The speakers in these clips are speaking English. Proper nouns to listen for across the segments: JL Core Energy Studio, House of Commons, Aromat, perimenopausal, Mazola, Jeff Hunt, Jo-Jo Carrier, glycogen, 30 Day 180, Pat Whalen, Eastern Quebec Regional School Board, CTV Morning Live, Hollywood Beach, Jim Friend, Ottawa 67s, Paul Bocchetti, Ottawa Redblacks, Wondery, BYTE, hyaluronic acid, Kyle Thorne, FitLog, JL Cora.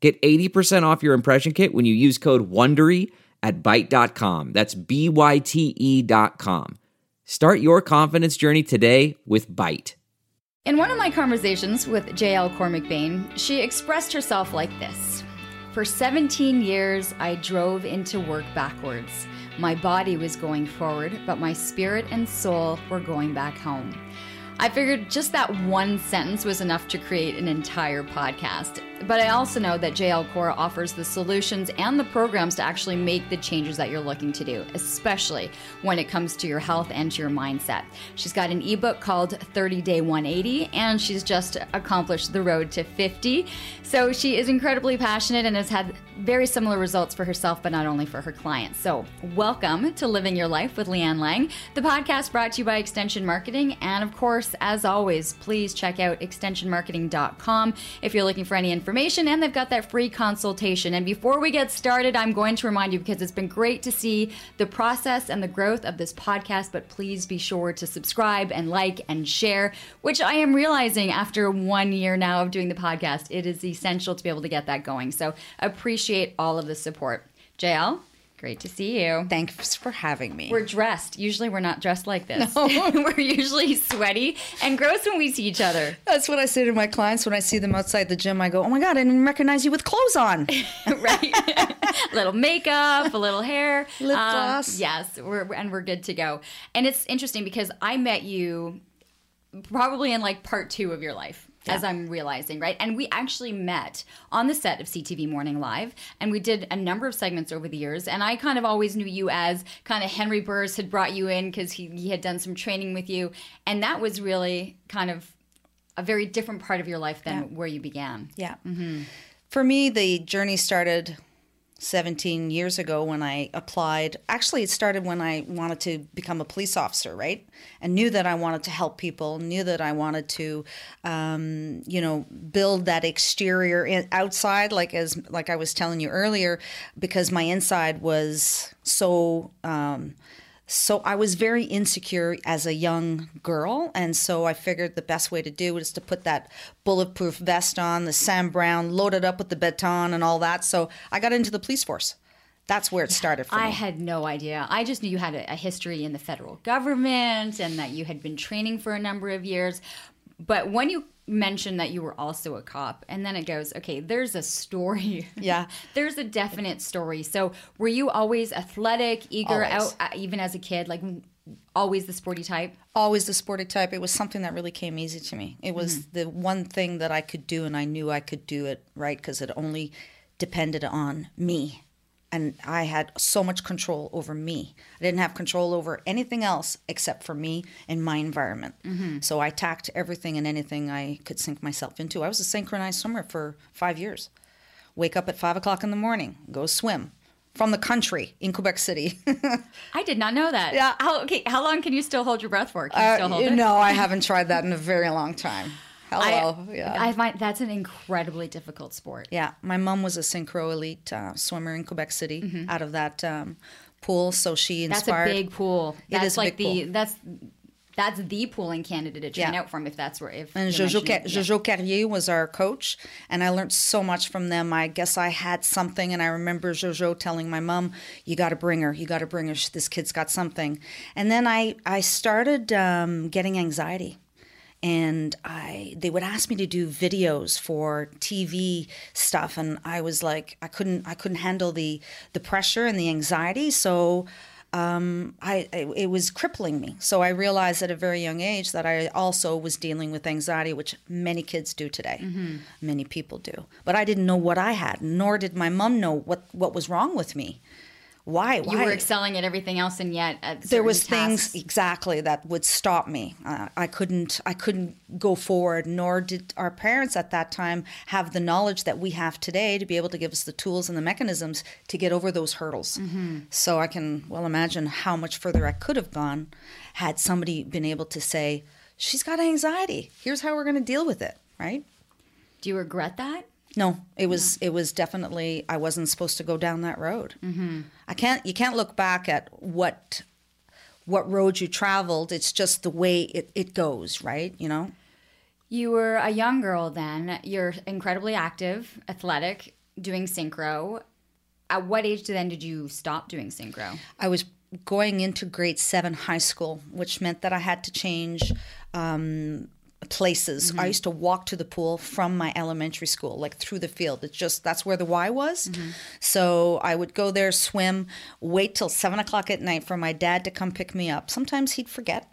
Get 80% off your impression kit when you use code WONDERY at Byte.com. That's BYTE.com. Start your confidence journey today with Byte. In one of my conversations with JL Cormack-Bain, she expressed herself like this. For 17 years, I drove into work backwards. My body was going forward, but my spirit and soul were going back home. I figured just that one sentence was enough to create an entire podcast. But I also know that JL Cora offers the solutions and the programs to actually make the changes that you're looking to do, especially when it comes to your health and to your mindset. She's got an ebook called 30 Day 180, and she's just accomplished the road to 50. So she is incredibly passionate and has had very similar results for herself, but not only for her clients. So welcome to Living Your Life with Leanne Lang, the podcast brought to you by Extension Marketing. And of course, as always, please check out extensionmarketing.com if you're looking for any information. And they've got that free consultation. And before we get started, I'm going to remind you, because it's been great to see the process and the growth of this podcast, but please be sure to subscribe and like and share, which I am realizing after 1 year now of doing the podcast, it is essential to be able to get that going. So appreciate all of the support. JL, great to see you. Thanks for having me. We're dressed. Usually we're not dressed like this. No. We're usually sweaty and gross when we see each other. That's what I say to my clients when I see them outside the gym. I go, oh my God, I didn't recognize you with clothes on. Right. A little makeup, a little hair. Lip gloss. Yes, we're good to go. And it's interesting because I met you probably in like part two of your life. Yeah. As I'm realizing, right? And we actually met on the set of CTV Morning Live, and we did a number of segments over the years, and I kind of always knew you as kind of Henry Burris had brought you in because he had done some training with you, and that was really kind of a very different part of your life than where you began. Yeah. Mm-hmm. For me, the journey started 17 years ago when I applied. Actually, it started when I wanted to become a police officer, right? And knew that I wanted to help people, knew that I wanted to, build that exterior outside, like I was telling you earlier, because my inside was so... So I was very insecure as a young girl, and so I figured the best way to do it is to put that bulletproof vest on, the Sam Brown, load it up with the baton and all that. So I got into the police force. That's where it started for me. I had no idea. I just knew you had a history in the federal government and that you had been training for a number of years. But when you mentioned that you were also a cop, and then it goes, okay, there's a story. Yeah. There's a definite story. So were you always athletic, eager, always. Out, even as a kid, like always the sporty type? Always the sporty type. It was something that really came easy to me. It was the one thing that I could do, and I knew I could do it, right? Because it only depended on me. And I had so much control over me. I didn't have control over anything else except for me and my environment. Mm-hmm. So I tacked everything and anything I could sink myself into. I was a synchronized swimmer for 5 years. Wake up at 5 o'clock in the morning, go swim. From the country in Quebec City. I did not know that. Yeah. How long can you still hold your breath for? Can you still hold it? No, I haven't tried that in a very long time. Hello. I find that's an incredibly difficult sport. Yeah. My mom was a synchro elite swimmer in Quebec City out of that pool. So she inspired. That's a big pool. It is a big pool. That's the pool in Canada to train out from if that's where. And Jo-Jo Carrier was our coach, and I learned so much from them. I guess I had something, and I remember Jo-Jo telling my mom, you got to bring her. This kid's got something. And then I started getting anxiety. And they would ask me to do videos for TV stuff, and I was like, I couldn't handle the pressure and the anxiety, so it was crippling me. So I realized at a very young age that I also was dealing with anxiety, which many kids do today, many people do. But I didn't know what I had, nor did my mom know what was wrong with me. why? You were excelling at everything else, and yet at there was tasks. Things exactly that would stop me. I couldn't go forward, nor did our parents at that time have the knowledge that we have today to be able to give us the tools and the mechanisms to get over those hurdles. Mm-hmm. So I can well imagine how much further I could have gone had somebody been able to say, she's got anxiety, here's how we're going to deal with it, right? Do you regret that? No, it was definitely, I wasn't supposed to go down that road. Mm-hmm. You can't look back at what road you traveled. It's just the way it goes, right? You know? You were a young girl then. You're incredibly active, athletic, doing synchro. At what age then did you stop doing synchro? I was going into grade 7 high school, which meant that I had to change places. Mm-hmm. I used to walk to the pool from my elementary school, like through the field. It's just, that's where the Y was. Mm-hmm. So I would go there, swim, wait till 7 o'clock at night for my dad to come pick me up. Sometimes he'd forget.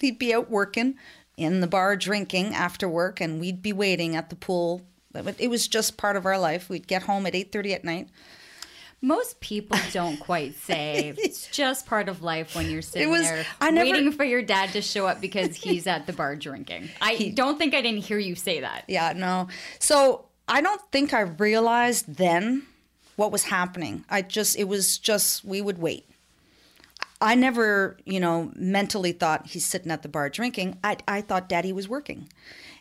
He'd be out working in the bar drinking after work, and we'd be waiting at the pool. It was just part of our life. We'd get home at 8:30 at night. Most people don't quite say it's just part of life when you're sitting waiting for your dad to show up because he's at the bar drinking. I don't think I didn't hear you say that. Yeah, no. So I don't think I realized then what was happening. We would wait. I never, mentally thought he's sitting at the bar drinking. I thought daddy was working.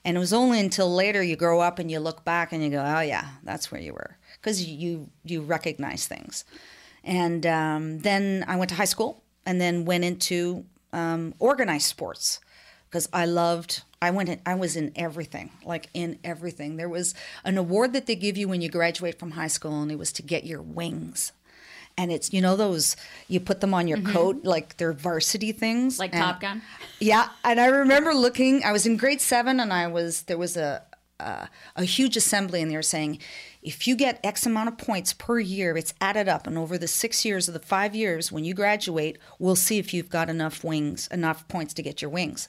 And it was only until later you grow up and you look back and you go, oh yeah, that's where you were. Because you recognize things. And then I went to high school and then went into organized sports because I was in everything, There was an award that they give you when you graduate from high school, and it was to get your wings. And it's, those, you put them on your mm-hmm. coat, like they're varsity things. Like Top Gun? Yeah. And I remember looking, I was in grade 7 and there was a huge assembly, and they were saying, if you get X amount of points per year, it's added up, and over the 6 years or the 5 years when you graduate, we'll see if you've got enough points to get your wings.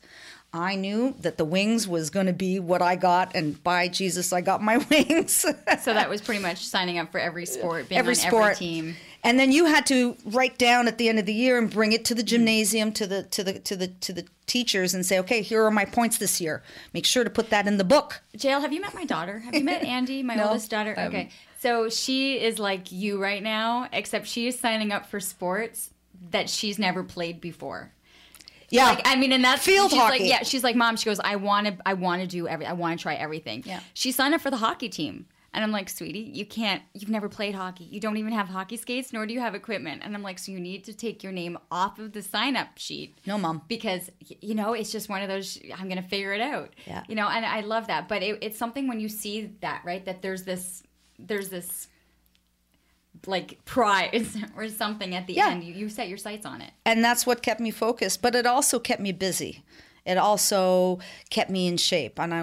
I knew that the wings was going to be what I got, and by Jesus, I got my wings. So that was pretty much signing up for every sport, being on every team. And then you had to write down at the end of the year and bring it to the gymnasium to the teachers and say, okay, here are my points this year. Make sure to put that in the book. JL, have you met my daughter? Have you met Andy, my oldest daughter? Okay. So she is like you right now, except she is signing up for sports that she's never played before. Yeah. And that's field hockey. Like, yeah, she's like, Mom, she goes, I want to try everything. Yeah. She signed up for the hockey team. And I'm like, sweetie, you've never played hockey. You don't even have hockey skates, nor do you have equipment. And I'm like, so you need to take your name off of the sign-up sheet. No, Mom. Because, it's just one of those, I'm going to figure it out. Yeah. And I love that. But it's something when you see that, right, that there's this like prize or something at the end. You set your sights on it. And that's what kept me focused. But it also kept me busy. It also kept me in shape. And I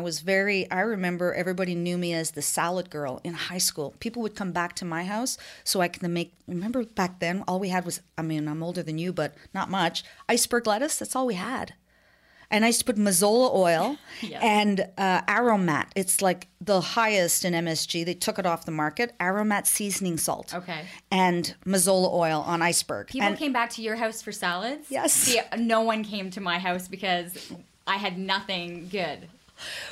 remember everybody knew me as the salad girl in high school. People would come back to my house so I could remember back then, all we had was, I'm older than you, but not much, iceberg lettuce, that's all we had. And I used to put Mazola oil and Aromat. It's like the highest in MSG. They took it off the market. Aromat seasoning salt. Okay. And Mazola oil on iceberg. People came back to your house for salads? Yes. See, no one came to my house because I had nothing good.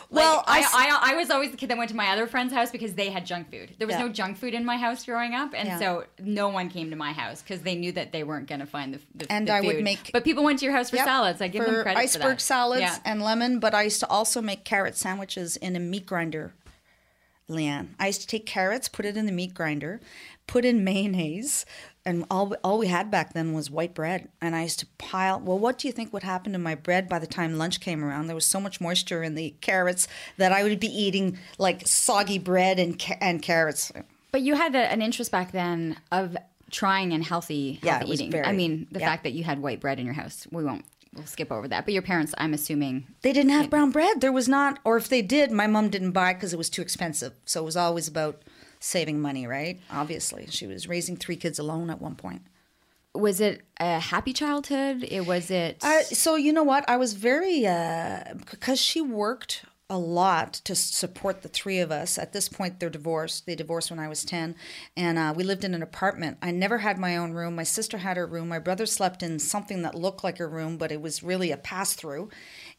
Well, I was always the kid that went to my other friend's house because they had junk food. There was no junk food in my house growing up, and so no one came to my house because they knew that they weren't going to find the food. But people went to your house for salads. I give them credit for that. Iceberg salads and lemon, but I used to also make carrot sandwiches in a meat grinder, Leanne. I used to take carrots, put it in the meat grinder, put in mayonnaise, and all we had back then was white bread. And I used to pile, what do you think would happen to my bread by the time lunch came around? There was so much moisture in the carrots that I would be eating like soggy bread and carrots. But you had an interest back then of trying and healthy eating. The fact that you had white bread in your house, we'll skip over that. But your parents, I'm assuming, they didn't have brown bread. There was not, or if they did, my mom didn't buy because it was too expensive. So it was always about saving money, right? Obviously. She was raising 3 kids alone at one point. Was it a happy childhood? It was it... So you know what? I was very... because she worked a lot to support the three of us. At this point, they're divorced. They divorced when I was 10, and we lived in an apartment. I never had my own room. My sister had her room. My brother slept in something that looked like a room, but it was really a pass-through,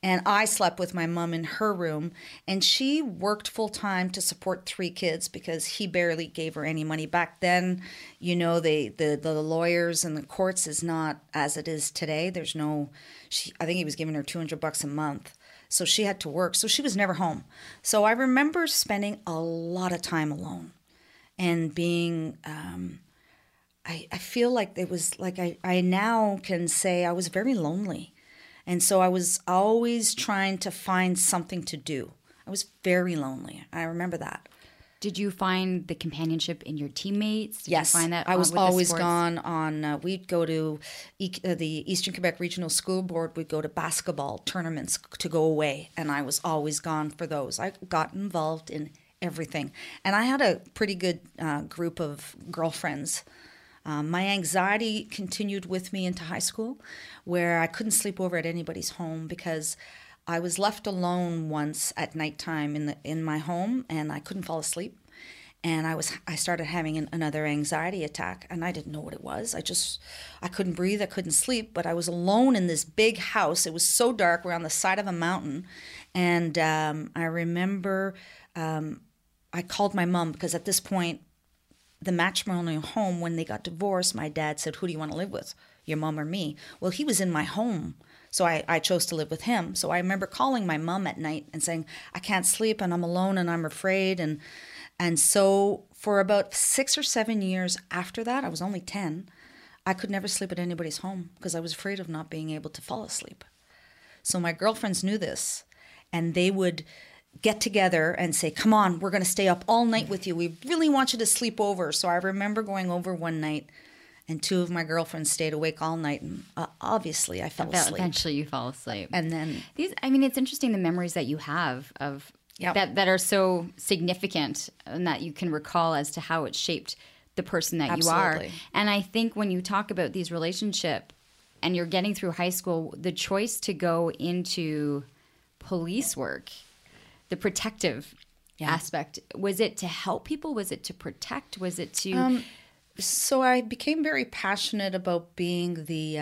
and I slept with my mom in her room, and she worked full-time to support three kids because he barely gave her any money. Back then, you know, the lawyers and the courts is not as it is today. There's no – I think he was giving her $200 a month. So she had to work. So she was never home. So I remember spending a lot of time alone and being, I feel like it was like I now can say I was very lonely. And so I was always trying to find something to do. I was very lonely. I remember that. Did you find the companionship in your teammates? Did yes. You find that I was always gone on – we'd go to the Eastern Quebec Regional School Board. We'd go to basketball tournaments to go away, and I was always gone for those. I got involved in everything. And I had a pretty good group of girlfriends. My anxiety continued with me into high school where I couldn't sleep over at anybody's home because – I was left alone once at nighttime in my home, and I couldn't fall asleep, and I started having another anxiety attack, and I didn't know what it was. I couldn't breathe, I couldn't sleep, but I was alone in this big house. It was so dark. We're on the side of a mountain, and I remember I called my mom because at this point, the matrimonial home, when they got divorced, my dad said, "Who do you want to live with, your mom or me?" Well, he was in my home. So I chose to live with him. So I remember calling my mom at night and saying, "I can't sleep and I'm alone and I'm afraid." And so for about 6 or 7 years after that, I was only 10, I could never sleep at anybody's home because I was afraid of not being able to fall asleep. So my girlfriends knew this, and they would get together and say, "Come on, we're going to stay up all night with you. We really want you to sleep over." So I remember going over one night, and two of my girlfriends stayed awake all night, and obviously I fell asleep. Eventually you fall asleep. And then... it's interesting the memories that you have of that are so significant and that you can recall as to how it shaped the person that you are. And I think when you talk about these relationships and you're getting through high school, the choice to go into police work, the protective aspect, was it to help people? Was it to protect? Was it to... So I became very passionate about being the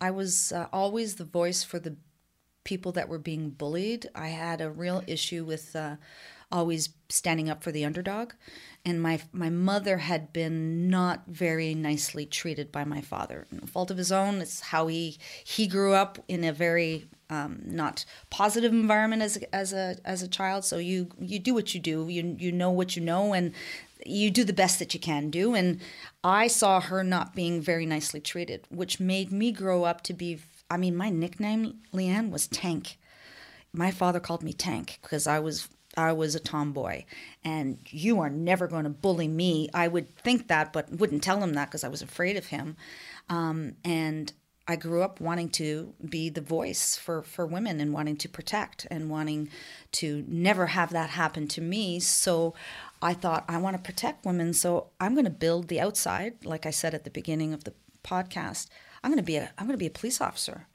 I was always the voice for the people that were being bullied. I had a real issue with always standing up for the underdog. And my mother had been not very nicely treated by my father. No fault of his own. It's how he grew up in a very not positive environment as a child. So you do what you do. You know what you know, and you do the best that you can do. And I saw her not being very nicely treated, which made me grow up to be, I mean, my nickname, Leanne, was Tank. My father called me Tank because I was a tomboy, and "You are never going to bully me." I would think that, but wouldn't tell him that because I was afraid of him. And I grew up wanting to be the voice for women and wanting to protect and wanting to never have that happen to me. So I thought, I want to protect women, so I'm going to build the outside. Like I said at the beginning of the podcast, I'm going to be a police officer.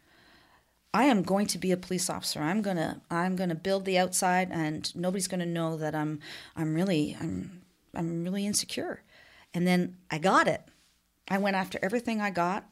I am going to be a police officer. I'm going to build the outside, and nobody's going to know that I'm really insecure. And then I got it. I went after everything I got,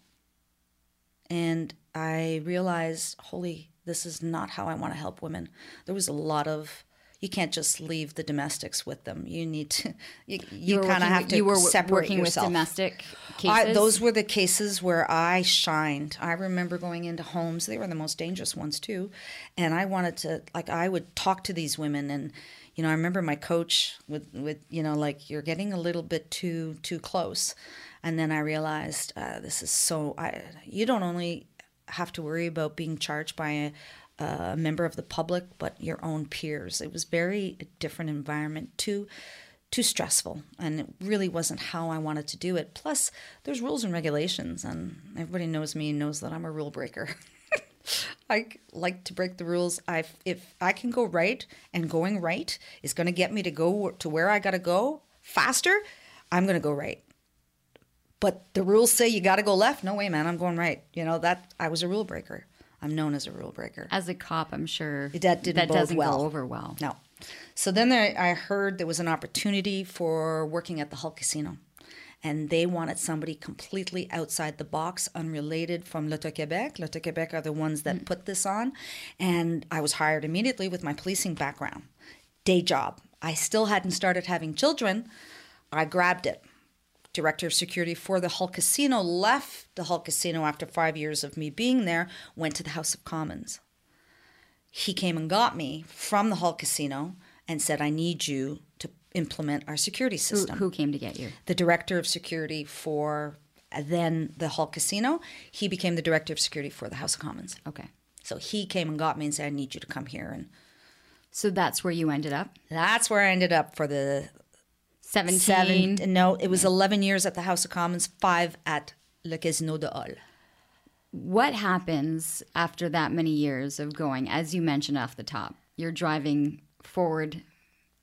and I realized, holy, this is not how I want to help women. There was a lot of... You can't just leave the domestics with them. You need to, you kind of have to separate yourself. You were working with domestic cases? Those were the cases where I shined. I remember going into homes. They were the most dangerous ones too. And I wanted to, like, I would talk to these women. And, you know, I remember my coach would you know, like, "You're getting a little bit too close." And then I realized this is so, you don't only have to worry about being charged by a member of the public, but your own peers. It was very different environment, too stressful, and it really wasn't how I wanted to do it. Plus, there's rules and regulations, and everybody knows me and knows that I'm a rule breaker. I like to break the rules. If I can go right, and going right is going to get me to go to where I got to go faster, I'm going to go right. But the rules say you got to go left. No way, man, I'm going right. You know, that I was a rule breaker. I'm known as a rule breaker. As a cop, I'm sure that doesn't go over well. No. So then I heard there was an opportunity for working at the Hull Casino, and they wanted somebody completely outside the box, unrelated from Loto-Québec. Loto-Québec are the ones that put this on, and I was hired immediately with my policing background. Day job. I still hadn't started having children. I grabbed it. Director of security for the Hull Casino, left the Hull Casino after 5 years of me being there, went to the House of Commons. He came and got me from the Hull Casino and said, I need you to implement our security system. Who came to get you? The director of security for then the Hull Casino. He became the director of security for the House of Commons. Okay. So he came and got me and said, I need you to come here. And so that's where you ended up? That's where I ended up for the... 17? No, it was 11 years at the House of Commons, 5 at Le Casino de Hull. What happens after that many years of going, as you mentioned off the top, you're driving forward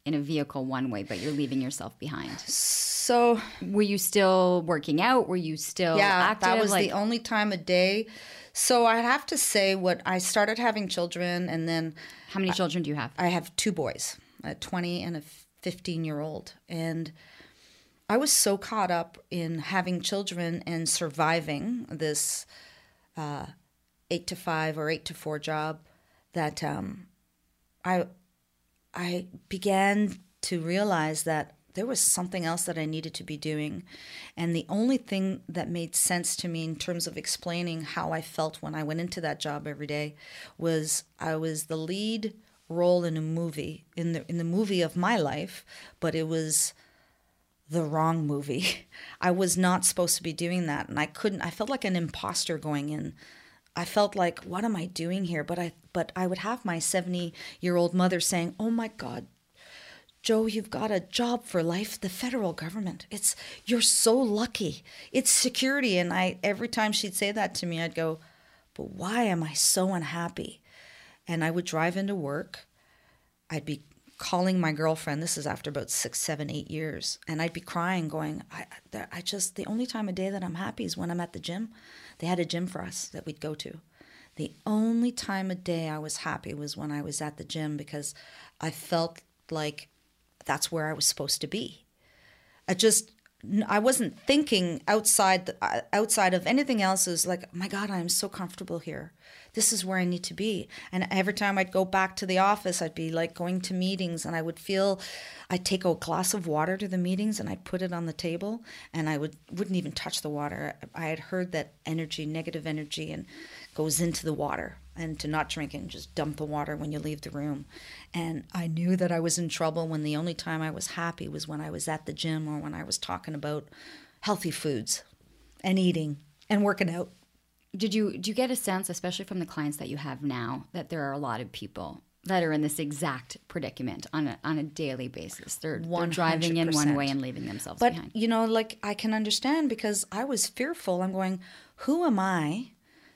in a vehicle one way, but you're leaving yourself behind. So... Were you still working out? Were you still active? Yeah, that was the only time of day. So I have to say I started having children and then... How many children do you have? I have 2 boys, a 20 and a 15-year-old, and I was so caught up in having children and surviving this 8 to 5 or 8 to 4 job that I began to realize that there was something else that I needed to be doing, and the only thing that made sense to me in terms of explaining how I felt when I went into that job every day was I was the lead role in a movie, in the movie of my life, but it was the wrong movie. I was not supposed to be doing that, and I felt like an imposter going in. I felt like, what am I doing here? But I would have my 70-year-old mother saying, oh my God, Joe, you've got a job for life, the federal government. You're so lucky. It's security. And every time she'd say that to me, I'd go, but why am I so unhappy? And I would drive into work. I'd be calling my girlfriend. This is after about 6, 7, 8 years. And I'd be crying going, the only time of day that I'm happy is when I'm at the gym. They had a gym for us that we'd go to. The only time of day I was happy was when I was at the gym, because I felt like that's where I was supposed to be. I wasn't thinking outside of anything else. It was like, my God, I am so comfortable here. This is where I need to be. And every time I'd go back to the office, I'd be like going to meetings, and I'd take a glass of water to the meetings and I'd put it on the table, and I wouldn't even touch the water. I had heard that negative energy, and goes into the water, and to not drink and just dump the water when you leave the room. And I knew that I was in trouble when the only time I was happy was when I was at the gym, or when I was talking about healthy foods and eating and working out. Do you get a sense, especially from the clients that you have now, that there are a lot of people that are in this exact predicament on a daily basis? They're driving in one way and leaving themselves behind. But, I can understand, because I was fearful. I'm going, who am I?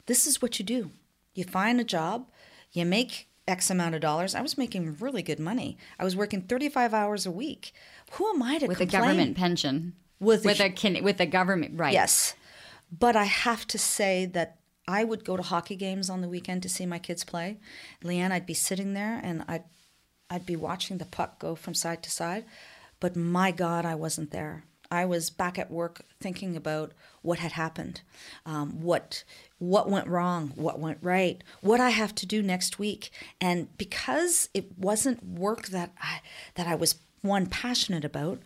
This is what you do. You find a job, you make X amount of dollars. I was making really good money. I was working 35 hours a week. Who am I to complain? With a government pension. With a government, right. Yes. But I have to say that I would go to hockey games on the weekend to see my kids play. Leanne, I'd be sitting there and I'd be watching the puck go from side to side. But my God, I wasn't there. I was back at work thinking about what had happened, what went wrong, what went right, what I have to do next week. And because it wasn't work that I was, one, passionate about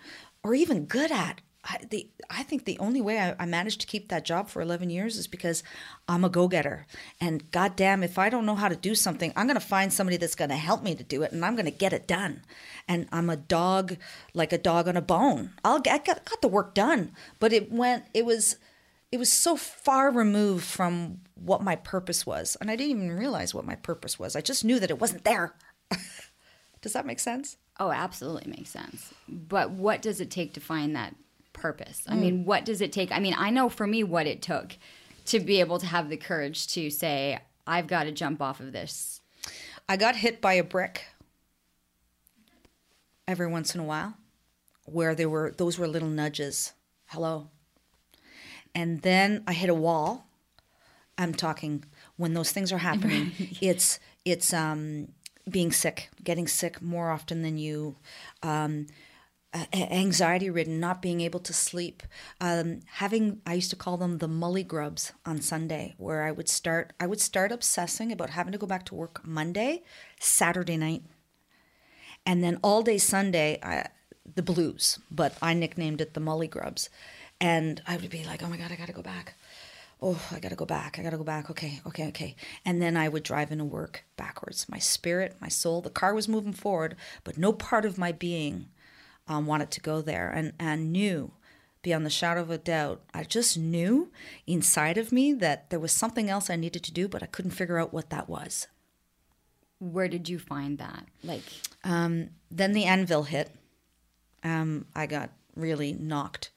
or even good at, I think the only way I managed to keep that job for 11 years is because I'm a go-getter. And goddamn, if I don't know how to do something, I'm going to find somebody that's going to help me to do it, and I'm going to get it done. And I'm a dog, like a dog on a bone. I got the work done, but it was so far removed from what my purpose was, and I didn't even realize what my purpose was. I just knew that it wasn't there. Does that make sense? Oh, absolutely makes sense. But what does it take to find that purpose? I mean, what does it take? I mean, I know for me what it took to be able to have the courage to say, I've got to jump off of this. I got hit by a brick every once in a while, where those were little nudges. Hello. And then I hit a wall. I'm talking when those things are happening, it's being sick, getting sick more often than you, anxiety-ridden, not being able to sleep, I used to call them the mully grubs on Sunday, where I would start obsessing about having to go back to work Monday, Saturday night, and then all day Sunday, the blues, but I nicknamed it the mully grubs, and I would be like, oh my God, I gotta go back. Oh, I gotta go back. Okay. And then I would drive into work backwards. My spirit, my soul, the car was moving forward, but no part of my being wanted to go there, and knew beyond the shadow of a doubt, I just knew inside of me that there was something else I needed to do, but I couldn't figure out what that was. Where did you find that? Then the anvil hit. I got really knocked.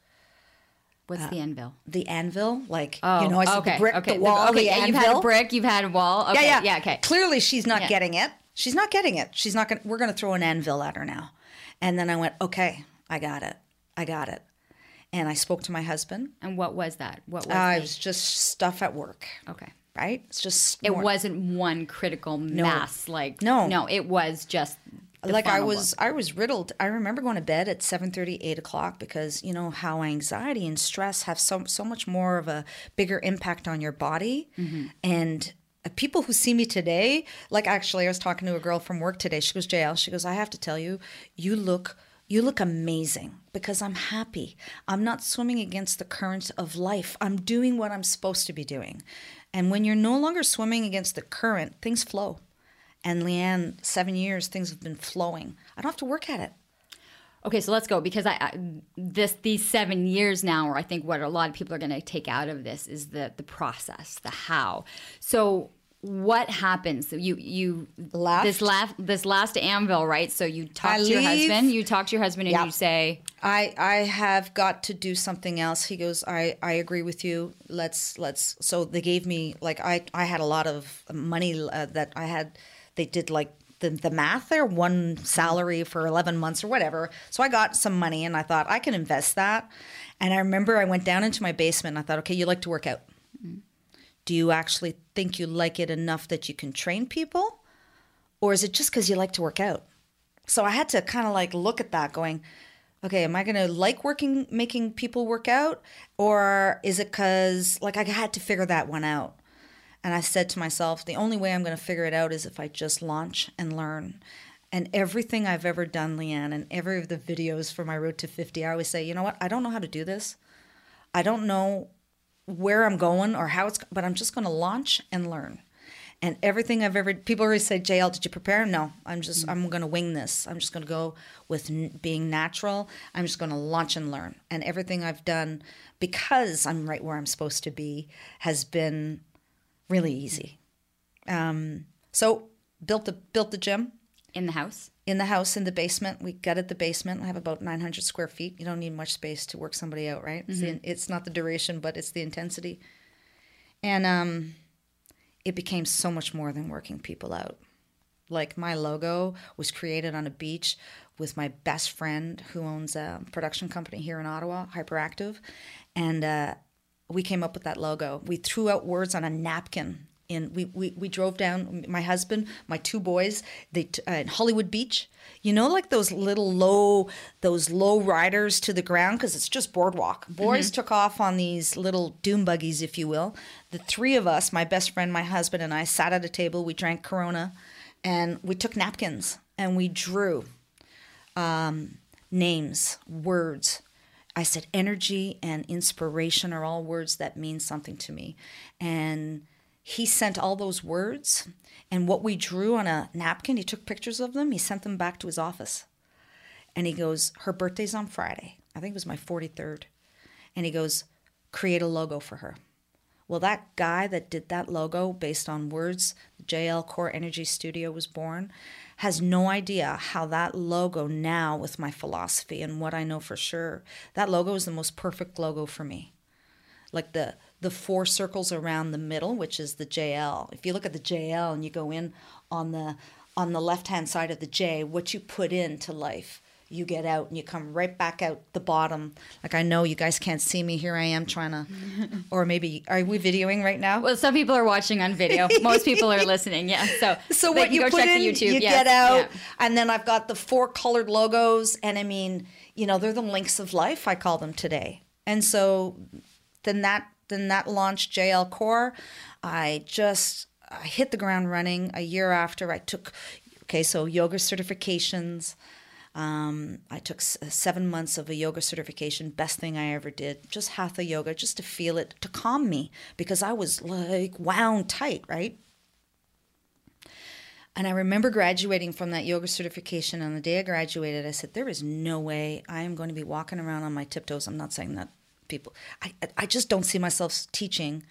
What's the anvil? The anvil, I said the brick, the wall, the anvil. You've had a brick, you've had a wall. Okay, yeah, okay. Clearly she's not getting it. She's not going. We're going to throw an anvil at her now. And then I went, okay, I got it. And I spoke to my husband. And what was that? It was just stuff at work. Okay. Right? It's just more. It wasn't one critical mass. No, it was just... I was riddled. I remember going to bed at 7:30, 8 o'clock because you know how anxiety and stress have so much more of a bigger impact on your body. Mm-hmm. And people who see me today, I was talking to a girl from work today. She goes, JL, I have to tell you, you look amazing because I'm happy. I'm not swimming against the current of life. I'm doing what I'm supposed to be doing. And when you're no longer swimming against the current, things flow. And Leanne, 7 years, things have been flowing. I don't have to work at it. Okay, so let's go because these 7 years now, or I think what a lot of people are going to take out of this is the process, the how. So what happens? So you left. This last anvil, right? So you talk to your husband. You talk to your husband and you say, I have got to do something else. He goes, I agree with you. Let's. So they gave me I had a lot of money that I had. They did the math there, one salary for 11 months or whatever. So I got some money and I thought I can invest that. And I remember I went down into my basement and I thought, okay, you like to work out. Mm-hmm. Do you actually think you like it enough that you can train people? Or is it just because you like to work out? So I had to kind of look at that going, okay, am I going to like making people work out? Or is it because I had to figure that one out? And I said to myself, the only way I'm going to figure it out is if I just launch and learn. And everything I've ever done, Leanne, and every of the videos for my Road to 50, I always say, you know what? I don't know how to do this. I don't know where I'm going or how it's, but I'm just going to launch and learn. And everything I've ever, people always say, JL, did you prepare? No, I'm going to wing this. I'm just going to go with being natural. I'm just going to launch and learn. And everything I've done, because I'm right where I'm supposed to be, has been really easy. So built the gym. In the house, in the basement. We gutted the basement. I have about 900 square feet. You don't need much space to work somebody out, right? Mm-hmm. It's not the duration, but it's the intensity. And it became so much more than working people out. My logo was created on a beach with my best friend who owns a production company here in Ottawa, Hyperactive. And we came up with that logo. We threw out words on a napkin. And we drove down, my husband, my two boys, in Hollywood Beach. You know, those little low riders to the ground because it's just boardwalk. Boys took off on these little doom buggies, if you will. The three of us, my best friend, my husband, and I sat at a table. We drank Corona and we took napkins and we drew names, words. I said energy and inspiration are all words that mean something to me. And he sent all those words and what we drew on a napkin, he took pictures of them. He sent them back to his office and he goes, her birthday's on Friday. I think it was my 43rd. And he goes, create a logo for her. Well, that guy that did that logo based on words, the JL Core Energy Studio was born, has no idea how that logo now with my philosophy and what I know for sure, that logo is the most perfect logo for me. The four circles around the middle, which is the JL. If you look at the JL and you go in on the left-hand side of the J, what you put into life, you get out and you come right back out the bottom. Like, I know you guys can't see me. Here I am trying to, or maybe, are we videoing right now? Well, some people are watching on video. Most people are listening, yeah. So what you put in, you get out. Yeah. And then I've got the four colored logos. And I mean, you know, they're the links of life, I call them today. And so then that launched JL Core. I hit the ground running a year after. I took, yoga certifications. I took 7 months of a yoga certification, best thing I ever did, just hatha yoga, just to feel it, to calm me, because I was like wound tight, right? And I remember graduating from that yoga certification. On the day I graduated, I said, there is no way I am going to be walking around on my tiptoes. I'm not saying that people, I just don't see myself teaching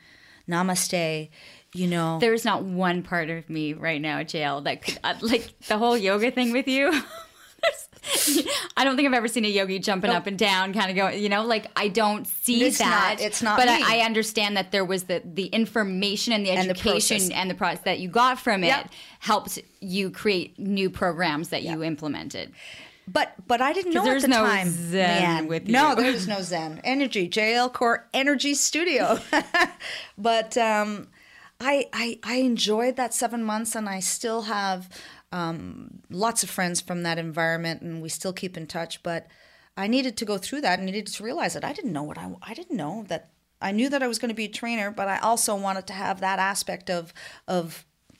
namaste. You know, there is not one part of me right now, JL, that could, like the whole yoga thing with you. I don't think I've ever seen a yogi jumping up and down, kind of going, you know, like I don't see that. It's not but me. I understand that there was the information and the education and the process that you got from it helped you create new programs that you implemented. But I didn't know at the time. There's no Zen with you. No, there's no Zen. Energy, JL Core Energy Studio. But I enjoyed that 7 months, and I still have lots of friends from that environment, and we still keep in touch. But I needed to go through that, and needed to realize that I didn't know what I didn't know that I knew that I was going to be a trainer, but I also wanted to have that aspect of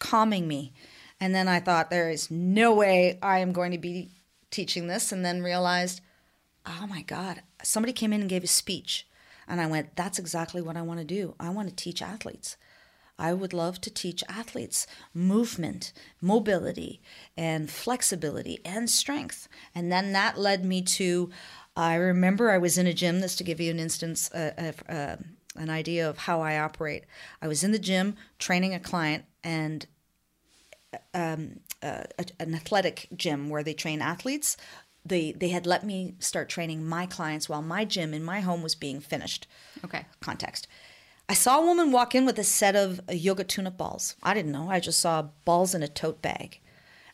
calming me. And then I thought, there is no way I am going to be teaching this, and then realized, oh my God, somebody came in and gave a speech, and I went, that's exactly what I want to do. I want to teach athletes. I would love to teach athletes movement, mobility, and flexibility, and strength. And then that led me to, I remember I was in a gym, this to give you an instance, an idea of how I operate. I was in the gym training a client, and an athletic gym where they train athletes. They had let me start training my clients while my gym in my home was being finished. Okay. Context. I saw a woman walk in with a set of yoga tune-up balls. I didn't know. I just saw balls in a tote bag.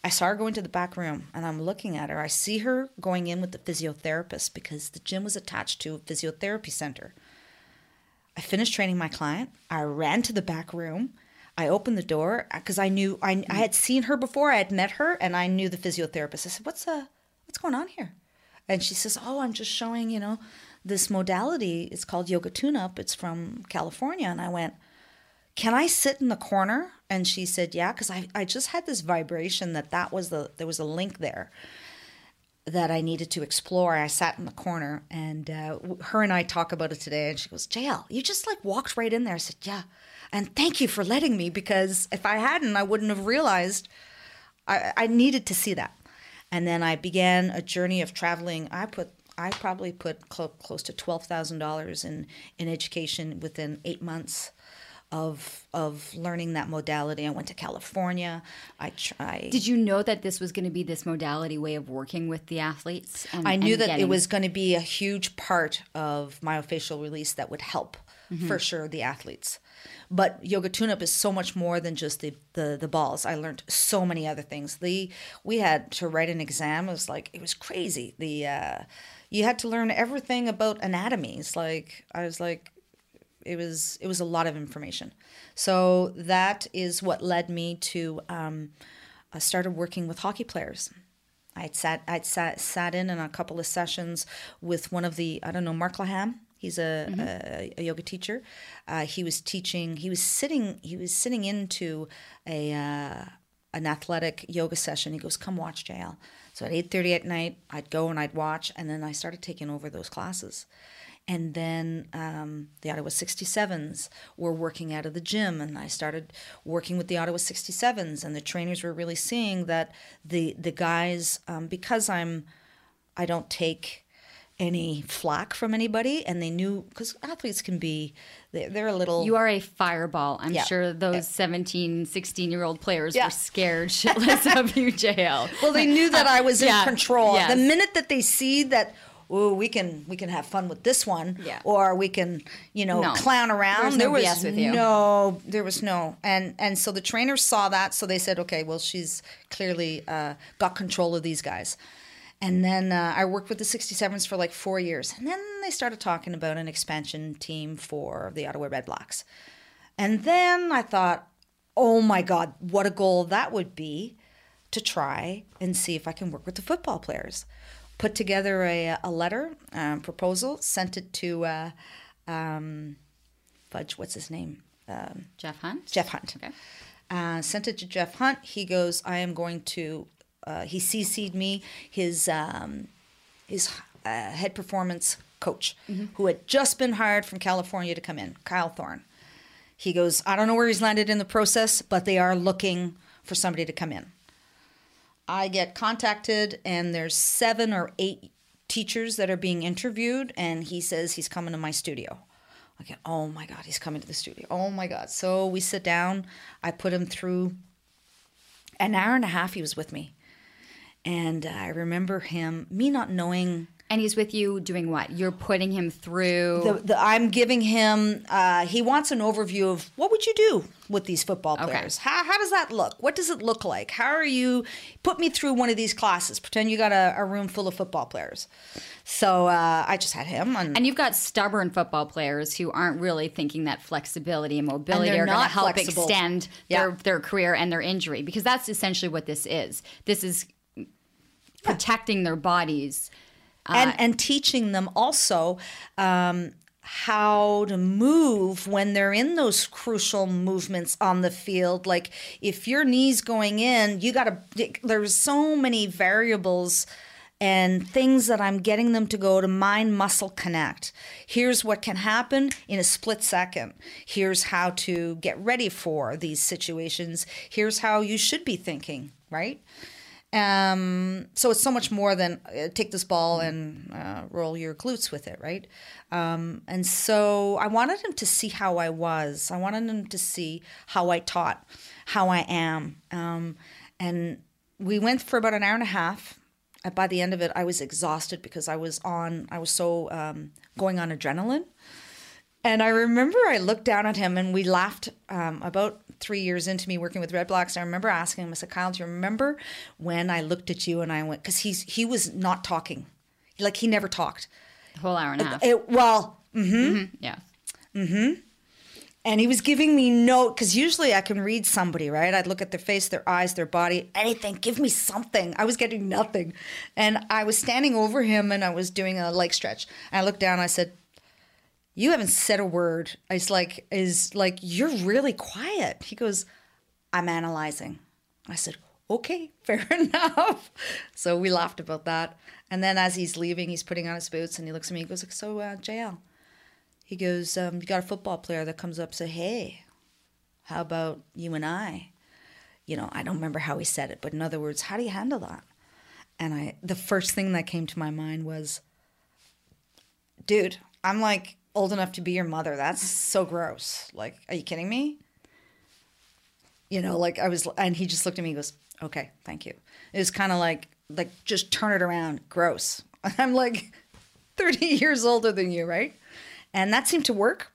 I saw her go into the back room, and I'm looking at her. I see her going in with the physiotherapist because the gym was attached to a physiotherapy center. I finished training my client. I ran to the back room. I opened the door because I knew I had seen her before. I had met her, and I knew the physiotherapist. I said, "What's going on here?" And she says, "Oh, I'm just showing, you know, this modality. It's called yoga tune-up. It's from California." And I went, "Can I sit in the corner?" And she said, "Yeah," because I just had this vibration that was there was a link there that I needed to explore. I sat in the corner, and her and I talk about it today. And she goes, "JL, you just like walked right in there." I said, "Yeah. And thank you for letting me, because if I hadn't, I wouldn't have realized I needed to see that." And then I began a journey of traveling. I probably put close to $12,000 in education within 8 months of learning that modality. I went to California. Did you know that this was going to be this modality way of working with the athletes? I knew that it was going to be a huge part of myofascial release that would help, for sure, the athletes. But yoga tune-up is so much more than just the balls. I learned so many other things. We had to write an exam. It was crazy. You had to learn everything about anatomy. It was a lot of information. So that is what led me to I started working with hockey players. I'd sat in on a couple of sessions with one of the, I don't know, Mark Laham. He's a yoga teacher. He was sitting into an athletic yoga session. He goes, "Come watch, JL." So at 8:30 at night, I'd go and I'd watch, and then I started taking over those classes. And then the Ottawa 67s were working out of the gym, and I started working with the Ottawa 67s, and the trainers were really seeing that the guys, because I don't take any flack from anybody, and they knew, because athletes can be, they're a little... You are a fireball. I'm sure those 17, 16-year-old players were scared shitless of you, JL. Well, they knew that I was in control. Yes. The minute that they see that, oh, we can have fun with this one, or we can, clown around. There was no BS with you. And so the trainers saw that, so they said, okay, well, she's clearly got control of these guys. And then I worked with the 67s for like 4 years. And then they started talking about an expansion team for the Ottawa Redblacks. And then I thought, oh my God, what a goal that would be to try and see if I can work with the football players. Put together a letter, proposal, sent it to what's his name? Jeff Hunt? Jeff Hunt. Okay. Sent it to Jeff Hunt. He goes, I am going to... he CC'd me, his head performance coach, mm-hmm. who had just been hired from California to come in, Kyle Thorne. He goes, I don't know where he's landed in the process, but they are looking for somebody to come in. I get contacted, and there's 7 or 8 teachers that are being interviewed, and he says he's coming to my studio. I get, oh my God, he's coming to the studio. Oh my God. So we sit down. I put him through an hour and a half. He was with me. And I remember me not knowing. And he's with you doing what? You're putting him through. I'm giving him, he wants an overview of what would you do with these football players? Okay. How does that look? What does it look like? How are you, put me through one of these classes. Pretend you got a room full of football players. So I just had him. And you've got stubborn football players who aren't really thinking that flexibility and mobility are going to help extend their career and their injury. Because that's essentially what this is. This is protecting their bodies. And teaching them also how to move when they're in those crucial movements on the field. Like if your knee's going in, there's so many variables and things that I'm getting them to go to mind-muscle connect. Here's what can happen in a split second. Here's how to get ready for these situations. Here's how you should be thinking, right? So it's so much more than take this ball and roll your glutes with it, right? And so I wanted him to see how I was. I wanted him to see how I taught, how I am. And we went for about an hour and a half. By the end of it, I was exhausted because I was so going on adrenaline. And I remember I looked down at him and we laughed about 3 years into me working with Redblacks. I remember asking him, I said, Kyle, do you remember when I looked at you and I went, because he was not talking. Like he never talked. The whole hour and a half. And he was giving me note, because usually I can read somebody, right? I'd look at their face, their eyes, their body, anything, give me something. I was getting nothing. And I was standing over him and I was doing a leg stretch. And I looked down and I said, you haven't said a word. It's like you're really quiet. He goes, I'm analyzing. I said, okay, fair enough. So we laughed about that. And then as he's leaving, he's putting on his boots and he looks at me. He goes, so JL, he goes, you got a football player that comes up and says, hey, how about you and I? You know, I don't remember how he said it, but in other words, how do you handle that? And the first thing that came to my mind was, dude, I'm like, old enough to be your mother. That's so gross. Like, are you kidding me? You know, like I was, and he just looked at me and goes, okay, thank you. It was kind of like just turn it around. Gross. I'm like 30 years older than you, right? And that seemed to work.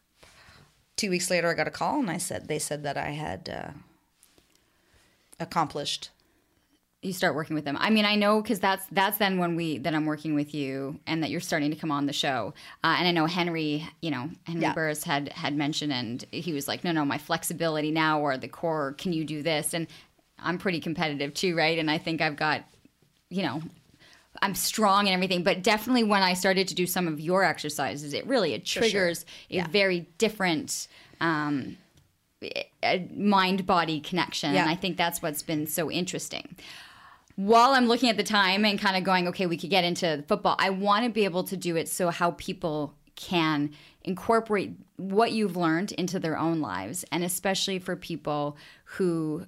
2 weeks later, I got a call and they said that I had accomplished. You start working with them. I mean, I know because that's then when I'm working with you and that you're starting to come on the show. And I know Henry Burris had mentioned, and he was like, no, my flexibility now or the core, can you do this? And I'm pretty competitive too, right? And I think I've got, I'm strong and everything. But definitely when I started to do some of your exercises, it triggers a very different mind-body connection. Yeah. And I think that's what's been so interesting. While I'm looking at the time and kind of going, okay, we could get into football, I want to be able to do it so how people can incorporate what you've learned into their own lives, and especially for people who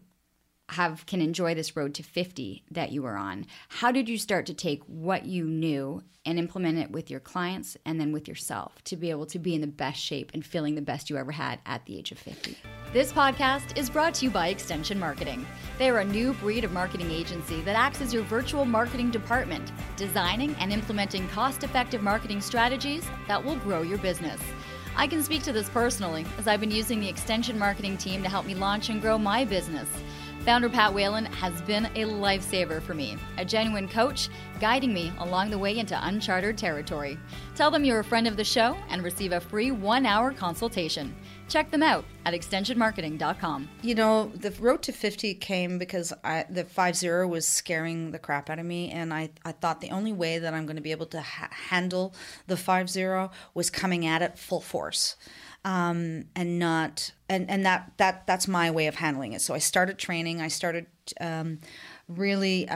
can enjoy this road to 50 that you were on. How did you start to take what you knew and implement it with your clients and then with yourself to be able to be in the best shape and feeling the best you ever had at the age of 50? This podcast is brought to you by Extension Marketing. They are a new breed of marketing agency that acts as your virtual marketing department, designing and implementing cost-effective marketing strategies that will grow your business. I can speak to this personally, as I've been using the Extension Marketing team to help me launch and grow my business. Founder Pat Whalen has been a lifesaver for me, a genuine coach guiding me along the way into uncharted territory. Tell them you're a friend of the show and receive a free 1-hour consultation. Check them out at extensionmarketing.com. You know, the road to 50 came because the 5-0 was scaring the crap out of me, and I thought the only way that I'm going to be able to handle the 5-0 was coming at it full force. And not, and that's my way of handling it. So I started training. I started really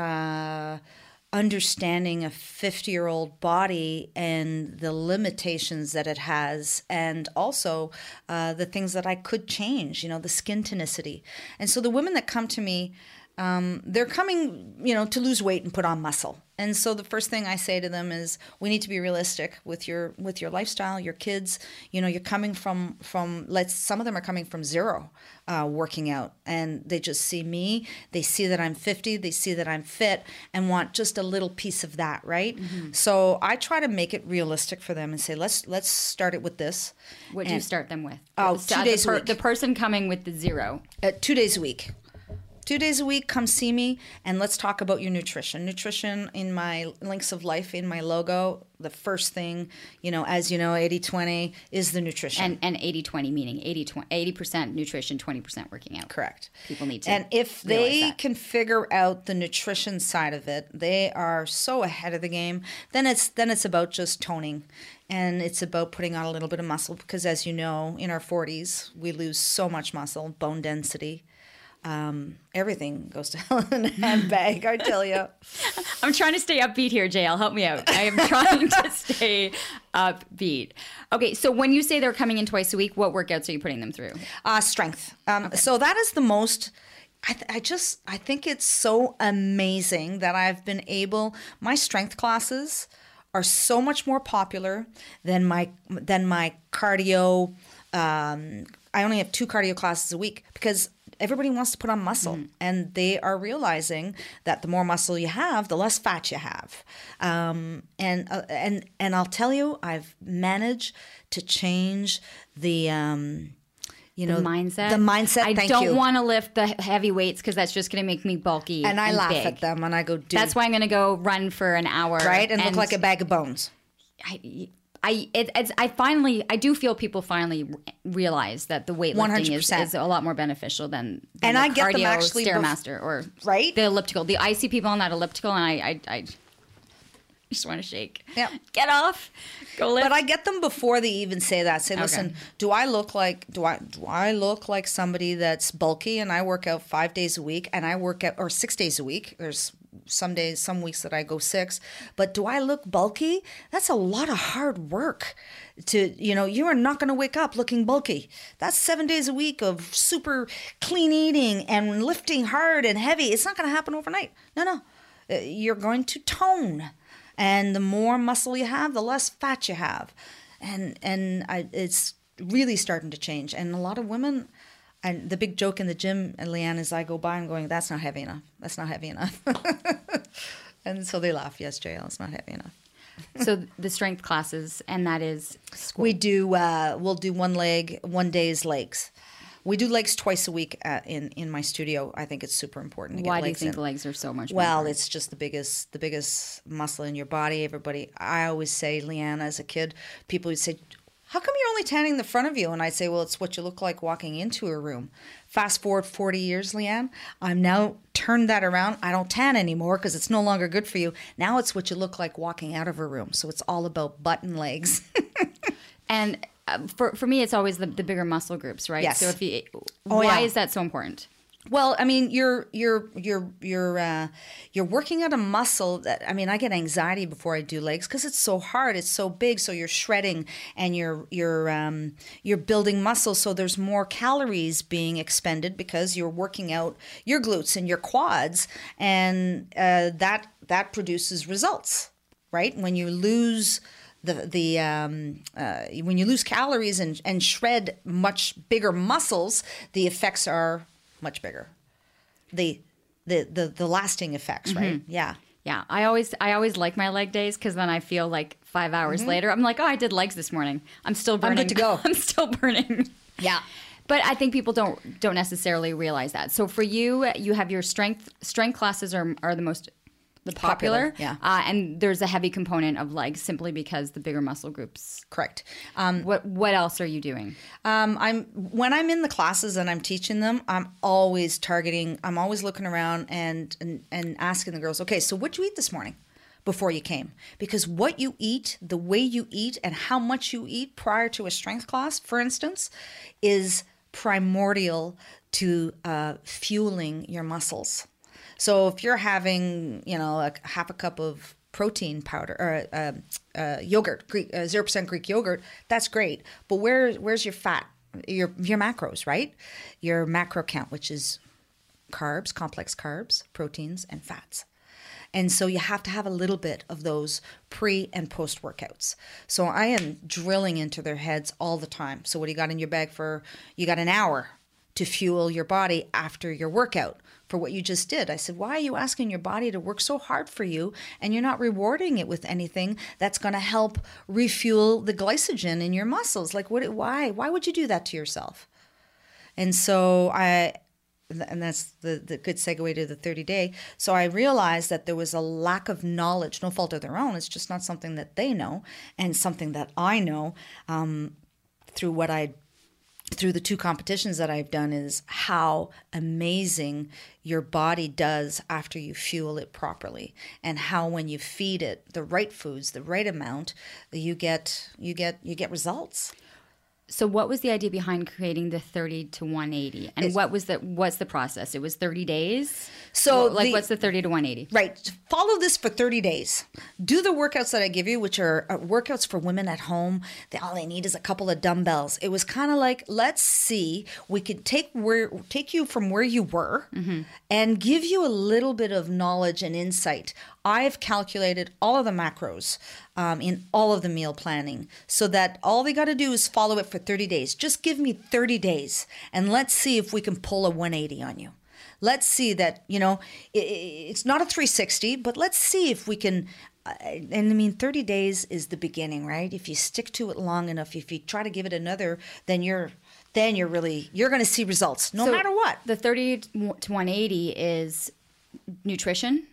understanding a 50-year-old body and the limitations that it has, and also the things that I could change. You know, the skin tonicity. And so the women that come to me, they're coming, you know, to lose weight and put on muscle. And so the first thing I say to them is, we need to be realistic with your lifestyle, your kids. You know, you're coming from some of them are coming from zero working out, and they just see me. They see that I'm 50. They see that I'm fit and want just a little piece of that, right? Mm-hmm. So I try to make it realistic for them and say, let's start it with this. What do you start them with? Oh, 2 days a week. The person coming with the zero. 2 days a week. 2 days a week, come see me, and let's talk about your nutrition. Nutrition in my links of life, in my logo, the first thing, you know, as you know, 80-20 is the nutrition. And 80-20 meaning 80% nutrition, 20% working out. Correct. People need to. And if they can figure out the nutrition side of it, they are so ahead of the game. Then it's about just toning. And it's about putting on a little bit of muscle because, as you know, in our 40s, we lose so much muscle, bone density. Everything goes to hell in a handbag, I tell you. I'm trying to stay upbeat here, JL. Help me out. I am trying to stay upbeat. Okay, so when you say they're coming in twice a week, what workouts are you putting them through? Strength. Okay. So that is the most... I think it's so amazing that I've been able... My strength classes are so much more popular than my cardio. I only have 2 cardio classes a week because... Everybody wants to put on muscle, and they are realizing that the more muscle you have, the less fat you have. And I'll tell you, I've managed to change the the mindset. The mindset. I don't want to lift the heavy weights because that's just going to make me bulky. And I laugh at them, and I go, "Dude, that's why I'm going to go run for an hour, right? And look like a bag of bones." I do feel people finally realize that the weightlifting is a lot more beneficial than the cardio, Stairmaster, or right? The elliptical. I see people on that elliptical, and I just want to shake. Yeah. Get off. Go lift. But I get them before they even say that. Say, listen, okay. Do I look like somebody that's bulky and I work out 5 days a week and I work out or 6 days a week? There's some weeks that I go 6, but do I look bulky? That's a lot of hard work you are not going to wake up looking bulky. That's 7 days a week of super clean eating and lifting hard and heavy. It's not going to happen overnight. No. You're going to tone. And the more muscle you have, the less fat you have. And it's really starting to change. And a lot of women... And the big joke in the gym, Leanne, is I go by, I'm going, that's not heavy enough. That's not heavy enough. And so they laugh. Yes, JL, it's not heavy enough. So the strength classes, and that is squat. We'll do one leg, 1 day's legs. We do legs twice a week in my studio. I think it's super important to get legs in. Why do you think legs are so much more important? Well, it's just the biggest muscle in your body. Everybody, I always say, Leanne, as a kid, people would say, how come you're only tanning the front of you? And I'd say, well, it's what you look like walking into a room. Fast forward 40 years, Leanne, I'm now turned that around. I don't tan anymore because it's no longer good for you. Now it's what you look like walking out of a room. So it's all about butt and legs. And for me, it's always the bigger muscle groups, right? Yes. So why is that so important? Well, I mean, you're working out a muscle that, I mean, I get anxiety before I do legs because it's so hard, it's so big, so you're shredding and you're building muscle, so there's more calories being expended because you're working out your glutes and your quads, and that produces results, right? When you lose calories and shred much bigger muscles, the effects are much bigger, the lasting effects, right? Mm-hmm. Yeah. I always like my leg days because then I feel like 5 hours later I'm like, oh, I did legs this morning. I'm still burning. I'm good to go. I'm still burning. Yeah. But I think people don't necessarily realize that. So for you, you have your strength classes are the most popular, yeah. And there's a heavy component of legs simply because the bigger muscle groups. Correct. What else are you doing? When I'm in the classes and I'm teaching them, I'm always targeting. I'm always looking around and asking the girls, okay, so what'd you eat this morning before you came? Because what you eat, the way you eat, and how much you eat prior to a strength class, for instance, is primordial to fueling your muscles. So if you're having, a half a cup of protein powder or yogurt, 0% Greek yogurt, that's great. But where's your fat, your macros, right? Your macro count, which is carbs, complex carbs, proteins, and fats. And so you have to have a little bit of those pre and post workouts. So I am drilling into their heads all the time. So what do you got in your bag you got an hour to fuel your body after your workout for what you just did. I said, why are you asking your body to work so hard for you and you're not rewarding it with anything that's going to help refuel the glycogen in your muscles? Like, why would you do that to yourself? And so and that's the good segue to the 30 day. So I realized that there was a lack of knowledge, no fault of their own. It's just not something that they know, and something that I know through what I through the two competitions that I've done is how amazing your body does after you fuel it properly, and how when you feed it the right foods, the right amount, you get results. So what was the idea behind creating the 30 to 180? And what's the process? It was 30 days? So what's the 30 to 180? Right. Follow this for 30 days. Do the workouts that I give you, which are workouts for women at home. All they need is a couple of dumbbells. It was kind of like, let's see, we could take you from where you were and give you a little bit of knowledge and insight. I've calculated all of the macros in all of the meal planning, so that all they got to do is follow it for 30 days. Just give me 30 days and let's see if we can pull a 180 on you. Let's see that, it's not a 360, but let's see if we can. And 30 days is the beginning, right? If you stick to it long enough, if you try to give it another, then you're really, you're going to see results no matter what. The 30 to 180 is nutrition.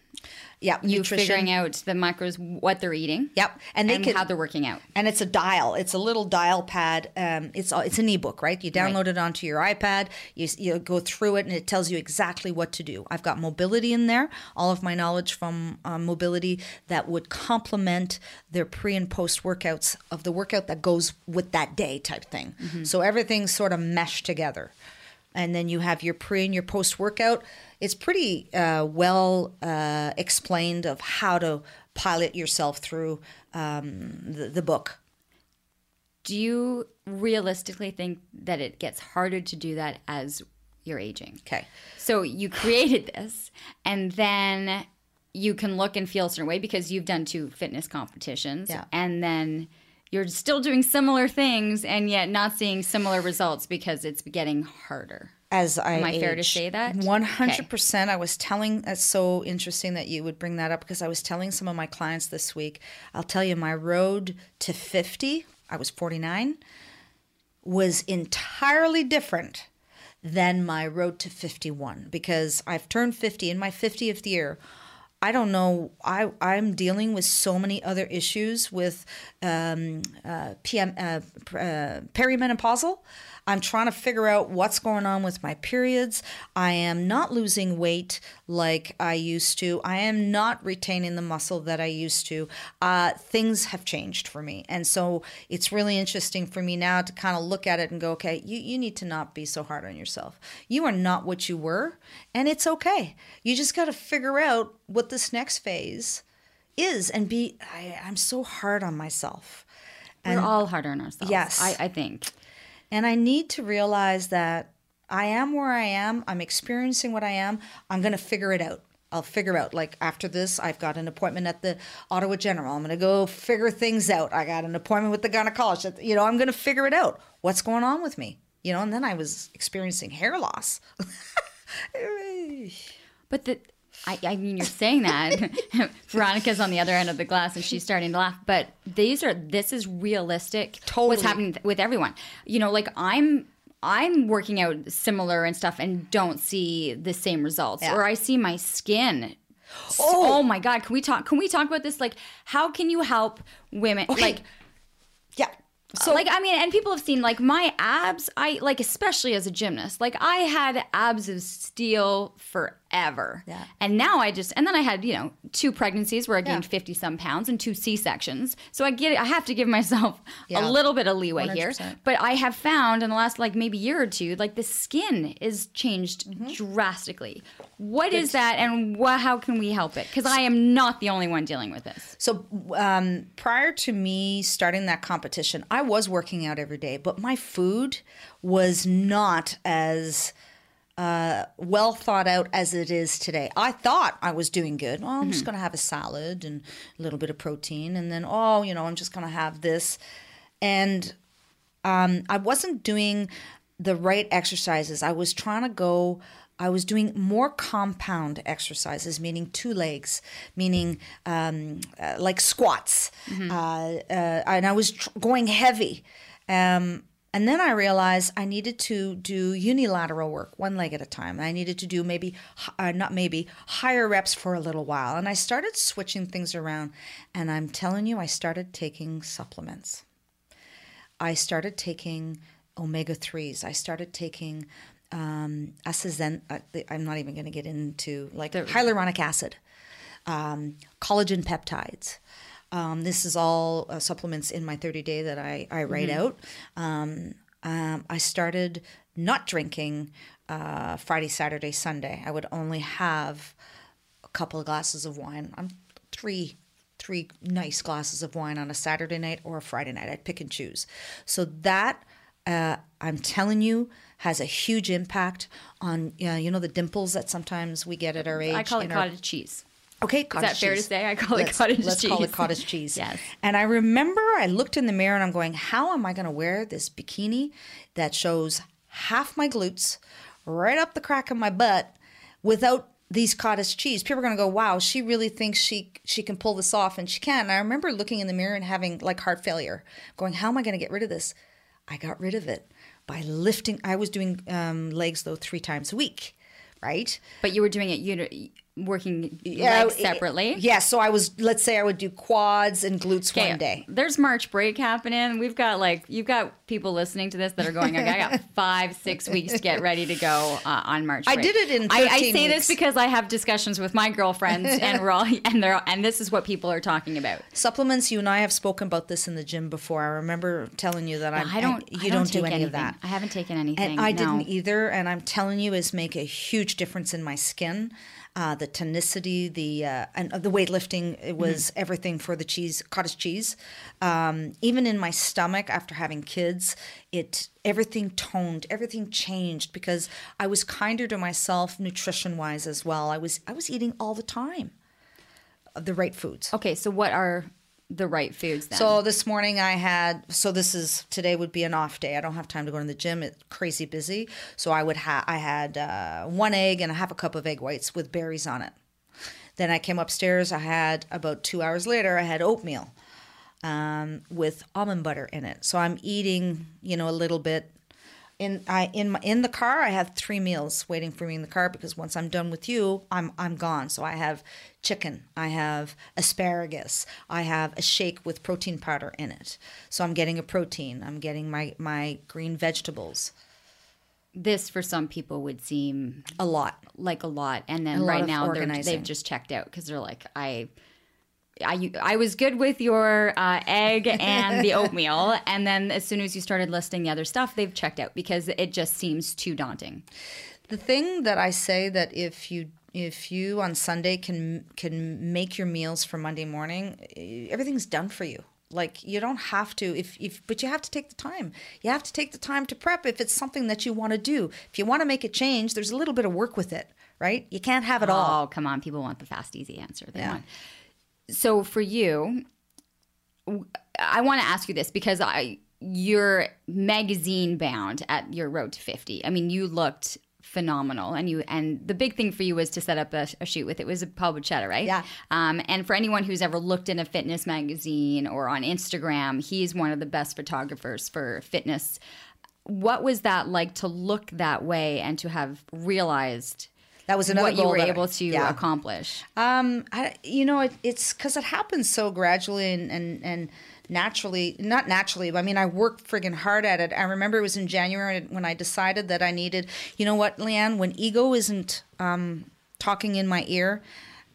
Yeah, figuring out the macros, what they're eating. Yep, and how they're working out. And it's a dial. It's a little dial pad. It's an ebook, right? You download it onto your iPad. You go through it, and it tells you exactly what to do. I've got mobility in there. All of my knowledge from mobility that would complement their pre and post workouts of the workout that goes with that day type thing. Mm-hmm. So everything's sort of meshed together. And then you have your pre and your post workout. It's pretty well explained of how to pilot yourself through the book. Do you realistically think that it gets harder to do that as you're aging? Okay. So you created this, and then you can look and feel a certain way because you've done two fitness competitions, and then you're still doing similar things and yet not seeing similar results because it's getting harder. As I age. Am I fair to say that? 100%. Okay. I was telling, that's so interesting that you would bring that up, because I was telling some of my clients this week, I'll tell you, my road to 50, I was 49, was entirely different than my road to 51, because I've turned 50 in my 50th year. I don't know. I'm dealing with so many other issues with perimenopausal. I'm trying to figure out what's going on with my periods. I am not losing weight like I used to. I am not retaining the muscle that I used to. Things have changed for me. And so it's really interesting for me now to kind of look at it and go, okay, you need to not be so hard on yourself. You are not what you were, and it's okay. You just got to figure out what this next phase is and be. I'm so hard on myself. And we're all hard on ourselves. Yes. I think. And I need to realize that I am where I am. I'm experiencing what I am. I'm going to figure it out. I'll figure out, like, after this, I've got an appointment at the Ottawa General. I'm going to go figure things out. I got an appointment with the gynecologist. I'm going to figure it out. What's going on with me? And then I was experiencing hair loss. But you're saying that. Veronica's on the other end of the glass and she's starting to laugh. But this is realistic. Totally. What's happening with everyone. Like, I'm I'm working out similar and stuff and don't see the same results. Yeah. Or I see my skin. Oh my God. Can we talk about this? Like, how can you help women? Okay. Like, yeah. So, like, I mean, and people have seen, like, my abs, especially as a gymnast, like, I had abs of steel forever. Yeah. And now and then I had, 2 pregnancies where I gained 50-some pounds and 2 C-sections. So I have to give myself a little bit of leeway 100%. Here. But I have found in the last, maybe year or two, the skin is changed drastically. What is that, and how can we help it? Because I am not the only one dealing with this. So prior to me starting that competition, I was working out every day, but my food was not as well thought out as it is today. I thought I was doing good. Oh, I'm just going to have a salad and a little bit of protein, and then, I'm just going to have this. And I wasn't doing the right exercises. I was doing more compound exercises, meaning 2 legs, meaning like squats. Mm-hmm. And I was going heavy. And then I realized I needed to do unilateral work, 1 leg at a time. I needed to do higher reps for a little while. And I started switching things around. And I'm telling you, I started taking supplements. I started taking omega-3s. I started taking... I'm not even going to get into hyaluronic acid, collagen peptides. This is all supplements in my 30 day that I write out. I started not drinking Friday, Saturday, Sunday. I would only have a couple of glasses of wine. I'm three nice glasses of wine on a Saturday night or a Friday night. I'd pick and choose. So that I'm telling you, has a huge impact on, the dimples that sometimes we get at our age. I call it cottage cheese. Okay, cottage cheese. Is that fair to say? I call it cottage cheese. Let's call it cottage cheese. Yes. And I remember I looked in the mirror and I'm going, how am I going to wear this bikini that shows half my glutes right up the crack of my butt without these cottage cheese? People are going to go, wow, she really thinks she can pull this off, and she can. And I remember looking in the mirror and having heart failure, going, how am I going to get rid of this? I got rid of it. By lifting, I was doing legs, though, 3 times a week, right? But you were doing it, working legs separately? Yes. Yeah, so I was, let's say I would do quads and glutes 1 day. There's March break happening. We've got, you've got people listening to this that are going, I got 5-6 weeks to get ready to go on March break. I did it in 13 I say weeks. This because I have discussions with my girlfriends, and we're all, and this is what people are talking about. Supplements, you and I have spoken about this in the gym before. I remember telling you that I don't do any of that. I haven't taken anything. And I didn't either, and I'm telling you, it's make a huge difference in my skin. The tonicity, and the weightlifting, it was everything for the cheese, cottage cheese. Even in my stomach after having kids, everything toned, everything changed because I was kinder to myself nutrition-wise as well. I was eating all the time the right foods. Okay, so what are the right foods then? So this morning today would be an off day. I don't have time to go to the gym. It's crazy busy. So I had 1 egg and a half a cup of egg whites with berries on it. Then I came upstairs. I had about 2 hours later, I had oatmeal with almond butter in it. So I'm eating, a little bit. In the car, I have 3 meals waiting for me in the car because once I'm done with you, I'm gone. So I have chicken, I have asparagus, I have a shake with protein powder in it. So I'm getting a protein. I'm getting my green vegetables. This for some people would seem a lot, and then right now they've just checked out because they're like I was good with your egg and the oatmeal, and then as soon as you started listing the other stuff, they've checked out because it just seems too daunting. The thing that I say that if you on Sunday can make your meals for Monday morning, everything's done for you. You don't have to, but you have to take the time. You have to take the time to prep if it's something that you want to do. If you want to make a change, there's a little bit of work with it, right? You can't have it all. Oh, come on. People want the fast, easy answer. They want. So for you, I want to ask you this because you're magazine bound at your Road to 50. I mean, you looked phenomenal, and the big thing for you was to set up a shoot with it was Paul Bocchetti, right? Yeah. And for anyone who's ever looked in a fitness magazine or on Instagram, he's one of the best photographers for fitness what was that like to look that way and to have realized that was another what goal you were able to accomplish? It's because it happens so gradually and naturally, not naturally, but I mean, I worked friggin' hard at it. I remember it was in January when I decided that I needed, you know what, Leanne, when ego isn't talking in my ear,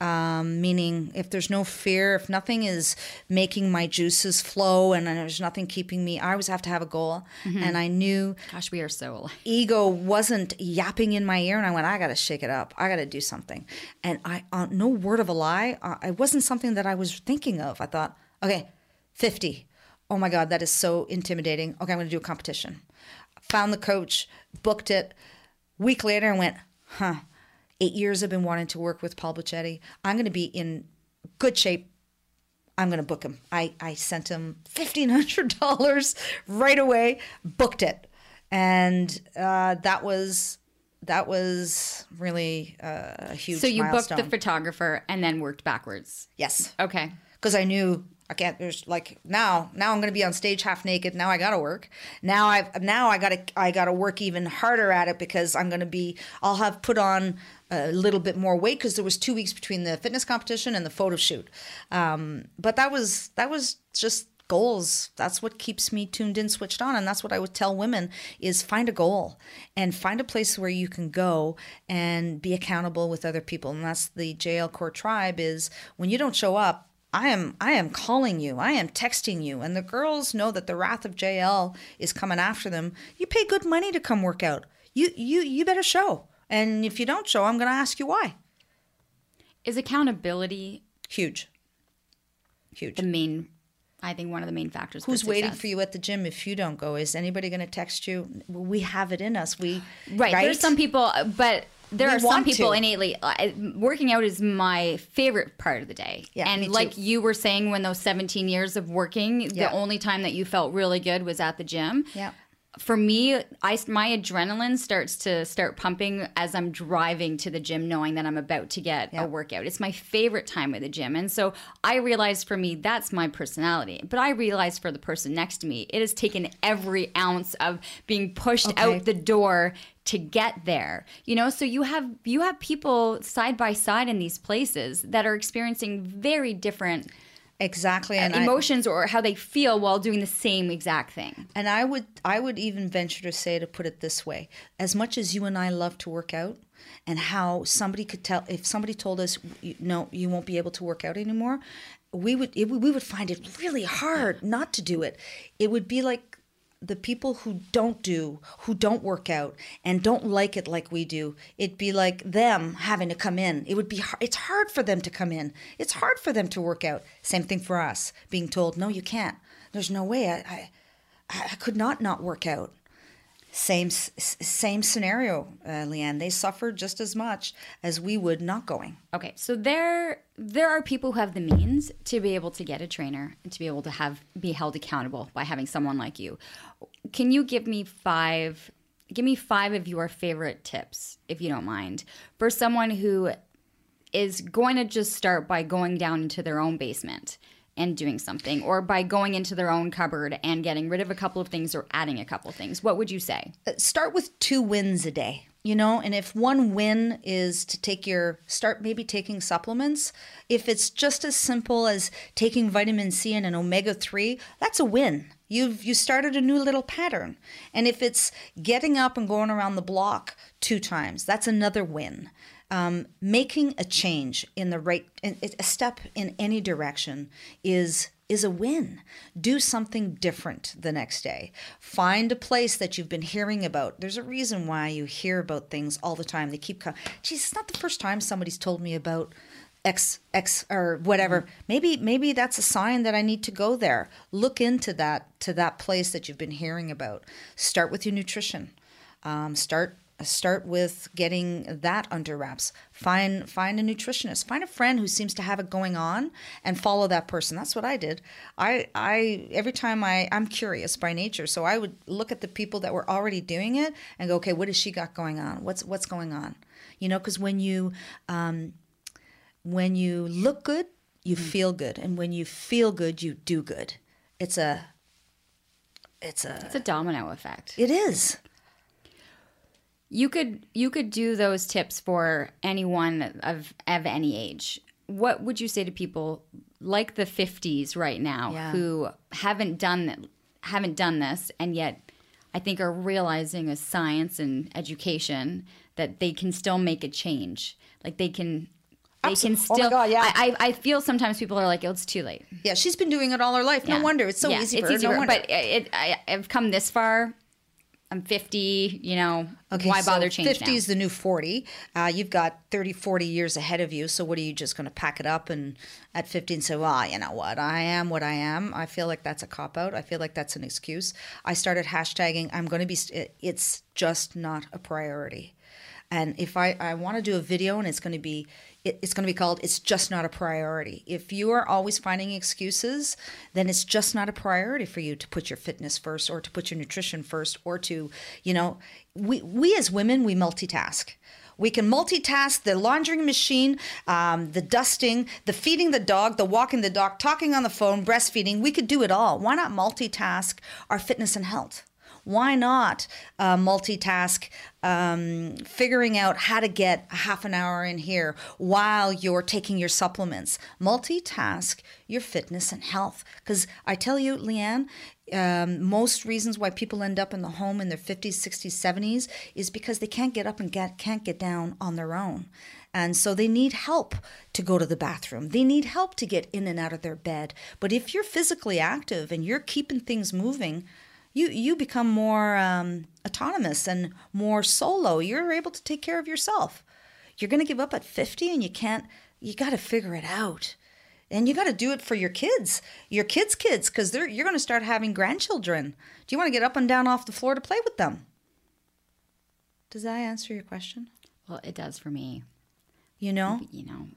meaning if there's no fear, if nothing is making my juices flow and there's nothing keeping me, I always have to have a goal. Mm-hmm. And I knew, gosh, we are so alike. Ego wasn't yapping in my ear, and I went, I got to shake it up. I got to do something. And I, no word of a lie, it wasn't something that I was thinking of. I thought, okay, 50. Oh my God, that is so intimidating. Okay, I'm going to do a competition. Found the coach, booked it. Week later, I went, 8 years I've been wanting to work with Paul Bocchetti. I'm going to be in good shape. I'm going to book him. I sent him $1,500 right away, booked it. And that was really a huge milestone. So you booked the photographer and then worked backwards? Yes. Okay. Because I knew I can't, there's like now I'm going to be on stage half naked. Now I got to work. Now I got to work even harder at it because I'm going to be, I'll have put on a little bit more weight because there was 2 weeks between the fitness competition and the photo shoot. But that was just goals. That's what keeps me tuned in, switched on. And that's what I would tell women is find a goal and find a place where you can go and be accountable with other people. And that's the JL Core tribe is when you don't show up, I am calling you. I am texting you. And the girls know that the wrath of JL is coming after them. You pay good money to come work out. You better show. And if you don't show, I'm going to ask you why. Is accountability huge? I think one of the main factors. Who's waiting for you at the gym if you don't go? Is anybody going to text you? We have it in us. Right. There's some people, but there are some people innately. Working out is my favorite part of the day. Yeah, and like you were saying, when those 17 years of working, the only time that you felt really good was at the gym. Yeah. For me, my adrenaline starts pumping as I'm driving to the gym, knowing that I'm about to get a workout. It's my favorite time at the gym. And so I realized for me, that's my personality. But I realized for the person next to me, it has taken every ounce of being pushed out the door to get there, so you have people side by side in these places that are experiencing very different emotions or how they feel while doing the same exact thing. And I would even venture to say, to put it this way, as much as you and I love to work out and how somebody could tell, if somebody told us, no, you won't be able to work out anymore, we would find it really hard not to do it. It would be like the people who don't work out and don't like it like we do, it'd be like them having to come in. It's hard for them to come in. It's hard for them to work out. Same thing for us, being told, no, you can't. There's no way. I could not work out. Same scenario, Leanne. They suffer just as much as we would not going. Okay, so there are people who have the means to be able to get a trainer and to be able to be held accountable by having someone like you. Can you give me five of your favorite tips, if you don't mind, for someone who is going to just start by going down into their own basement and doing something, or by going into their own cupboard and getting rid of a couple of things or adding a couple of things? What would you say? Start with 2 wins a day, and if one win is to start maybe taking supplements, if it's just as simple as taking vitamin C and an omega-3, that's a win. You started a new little pattern. And if it's getting up and going around the block 2 times, that's another win. Making a change a step in any direction is a win. Do something different the next day. Find a place that you've been hearing about. There's a reason why you hear about things all the time. They keep coming. Geez, it's not the first time somebody's told me about X or whatever. Maybe that's a sign that I need to go there. Look into that place that you've been hearing about. Start with your nutrition. Start with getting that under wraps. Find a nutritionist. Find a friend who seems to have it going on and follow that person. That's what I did. Every time I'm curious by nature, so I would look at the people that were already doing it and go, okay, what has she got going on? What's going on? Because when you look good, you feel good, and when you feel good, you do good. It's a it's a domino effect. It is. You could do those tips for anyone of any age. What would you say to people like the 50s right now who haven't done this and yet I think are realizing as science and education that they can still make a change. Like they can still. Oh my God, yeah. I feel sometimes people are like, oh, it's too late. Yeah, she's been doing it all her life. Yeah. No wonder. It's so easy for her. It's easy for her. But I've come this far. I'm 50, okay, why bother changing now? 50 is the new 40. You've got 30, 40 years ahead of you. So what are you just going to pack it up and at 50 and say, well, you know what? I am what I am. I feel like that's a cop-out. I feel like that's an excuse. I started hashtagging. It's just not a priority. And if I want to do a video and it's going to be called It's Just Not a Priority. If you are always finding excuses, then it's just not a priority for you to put your fitness first or to put your nutrition first or to, we as women, we multitask. We can multitask the laundering machine, the dusting, the feeding the dog, the walking the dog, talking on the phone, breastfeeding. We could do it all. Why not multitask our fitness and health? Why not multitask figuring out how to get a half an hour in here while you're taking your supplements? Multitask your fitness and health. Because I tell you, Leanne, most reasons why people end up in the home in their 50s, 60s, 70s is because they can't get up and can't get down on their own. And so they need help to go to the bathroom. They need help to get in and out of their bed. But if you're physically active and you're keeping things moving, you become more autonomous and more solo. You're able to take care of yourself. You're going to give up at 50 and you got to figure it out. And you got to do it for your kids' kids, because you're going to start having grandchildren. Do you want to get up and down off the floor to play with them? Does that answer your question? Well, it does for me.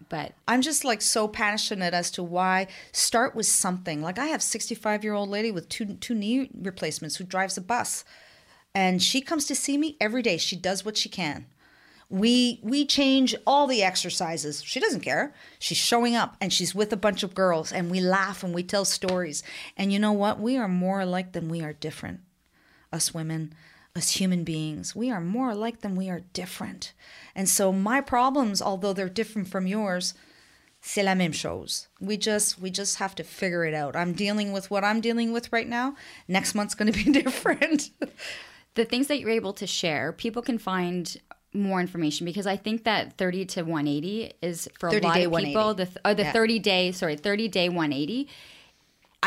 But I'm just like so passionate as to why start with something. Like I have 65-year-old lady with two knee replacements who drives a bus, and she comes to see me every day. She does what she can. We change all the exercises. She doesn't care. She's showing up and she's with a bunch of girls, and we laugh and we tell stories. And you know what? We are more alike than we are different. Us women. As human beings, we are more alike than we are different. And so my problems, although they're different from yours, c'est la même chose. We just have to figure it out. I'm dealing with what I'm dealing with right now. Next month's going to be different. The things that you're able to share, people can find more information, because I think that 30 to 180 is for a lot of people. The 30 day 180.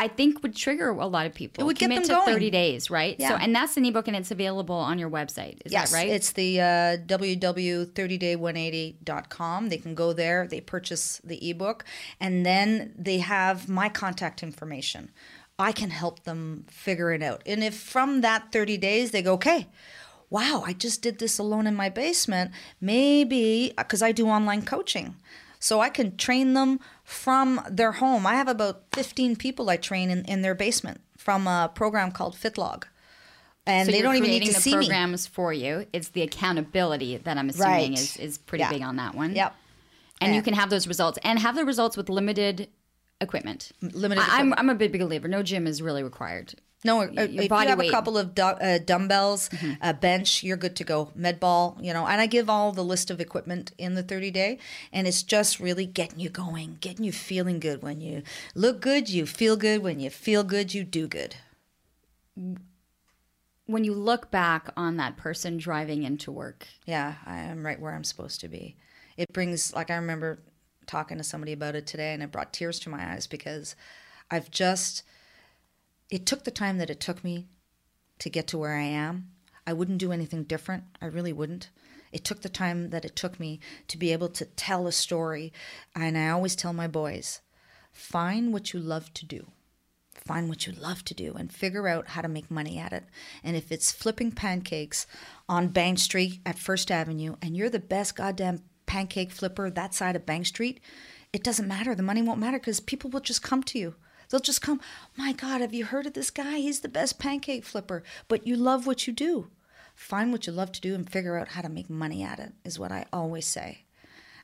I think would trigger a lot of people. It would commit to 30 days, right? Yeah. So, and that's an ebook, and it's available on your website. Is that right? Yes, it's the www.30day180.com. They can go there. They purchase the ebook, and then they have my contact information. I can help them figure it out. And if from that 30 days they go, okay, wow, I just did this alone in my basement, maybe because I do online coaching. So I can train them from their home. I have about 15 people I train in their basement from a program called FitLog. And so they don't even need to see me. So you're creating the programs for you. It's the accountability that I'm assuming is pretty big on that one. Yep. And you can have those results. And have the results with limited equipment. I'm a big believer. No gym is really required. No, if you have a couple of dumbbells, a bench, you're good to go. Med ball, and I give all the list of equipment in the 30 day. And it's just really getting you going, getting you feeling good. When you look good, you feel good. When you feel good, you do good. When you look back on that person driving into work. Yeah, I am right where I'm supposed to be. It brings, I remember talking to somebody about it today, and it brought tears to my eyes because it took the time that it took me to get to where I am. I wouldn't do anything different. I really wouldn't. It took the time that it took me to be able to tell a story. And I always tell my boys, find what you love to do. Find what you love to do and figure out how to make money at it. And if it's flipping pancakes on Bank Street at First Avenue and you're the best goddamn pancake flipper that side of Bank Street, it doesn't matter. The money won't matter because people will just come to you. They'll just come, my God, have you heard of this guy? He's the best pancake flipper. But you love what you do. Find what you love to do and figure out how to make money at it is what I always say.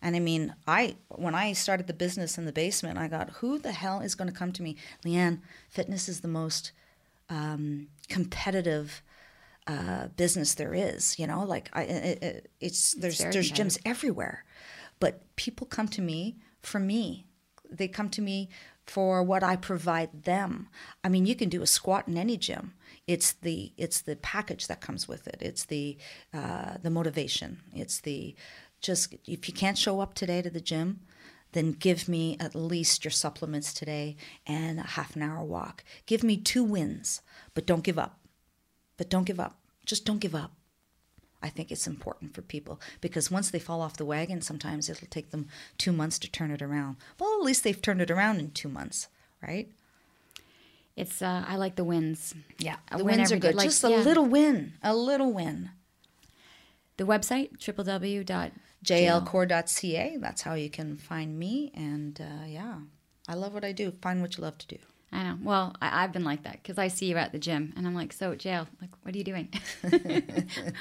And I mean, when I started the business in the basement, I got, who the hell is going to come to me? Leanne, fitness is the most competitive business there is. You know, like there's gyms everywhere, but people come to me for me. They come to me for what I provide them. I mean, you can do a squat in any gym. It's the package that comes with it. It's the motivation. It's the just if you can't show up today to the gym, then give me at least your supplements today and a half an hour walk. Give me 2 wins, but don't give up. But don't give up. Just don't give up. I think it's important for people because once they fall off the wagon, sometimes it'll take them 2 months to turn it around. Well, at least they've turned it around in 2 months, right? It's I like the wins. Yeah, the wins are good. Like, just a little win. The website, www.jlcore.ca. That's how you can find me. And I love what I do. Find what you love to do. I know. Well, I've been like that because I see you at the gym and I'm like, so JL, like, what are you doing?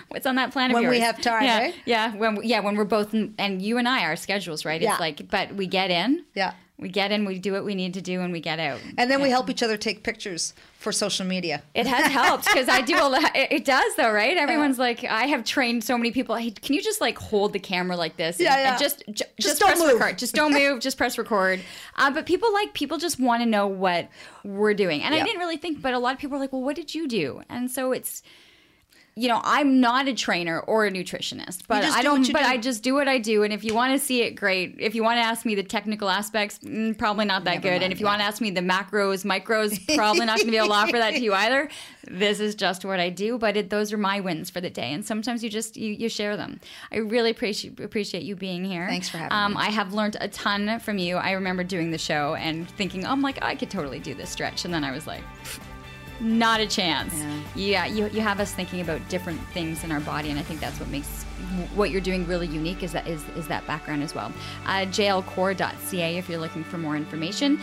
What's on that plan of yours? When we have time, yeah, right? Yeah, when we're both, and you and I, our schedules, right? Yeah. It's like, but we get in. Yeah. We get in, we do what we need to do, and we get out. And then we help each other take pictures for social media. It has helped because I do a lot. It does, though, right? Everyone's like, I have trained so many people. Hey, can you just like hold the camera like this? And, and just don't press move. Record. Just don't move. Just press record. But people just want to know what we're doing. And I didn't really think, but a lot of people are like, well, what did you do? And so it's, you know, I'm not a trainer or a nutritionist, but I just do what I do. And if you want to see it, great. If you want to ask me the technical aspects, probably not that good. And if you want to ask me the macros, micros, probably not going to be able to offer that to you either. This is just what I do. But those are my wins for the day. And sometimes you just you share them. I really appreciate you being here. Thanks for having me. I have learned a ton from you. I remember doing the show and thinking, I could totally do this stretch. And then I was like... not a chance. Yeah, you have us thinking about different things in our body, and I think that's what makes what you're doing really unique is that background as well. JLCore.ca if you're looking for more information.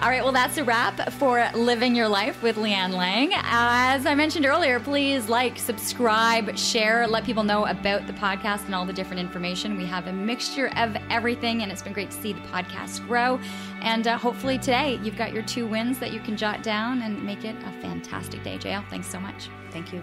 All right, well, that's a wrap for Living Your Life with Leanne Lang. As I mentioned earlier, please like, subscribe, share, let people know about the podcast and all the different information. We have a mixture of everything, and it's been great to see the podcast grow. And hopefully today you've got your 2 wins that you can jot down and make it a fantastic day, JL. Thanks so much. Thank you.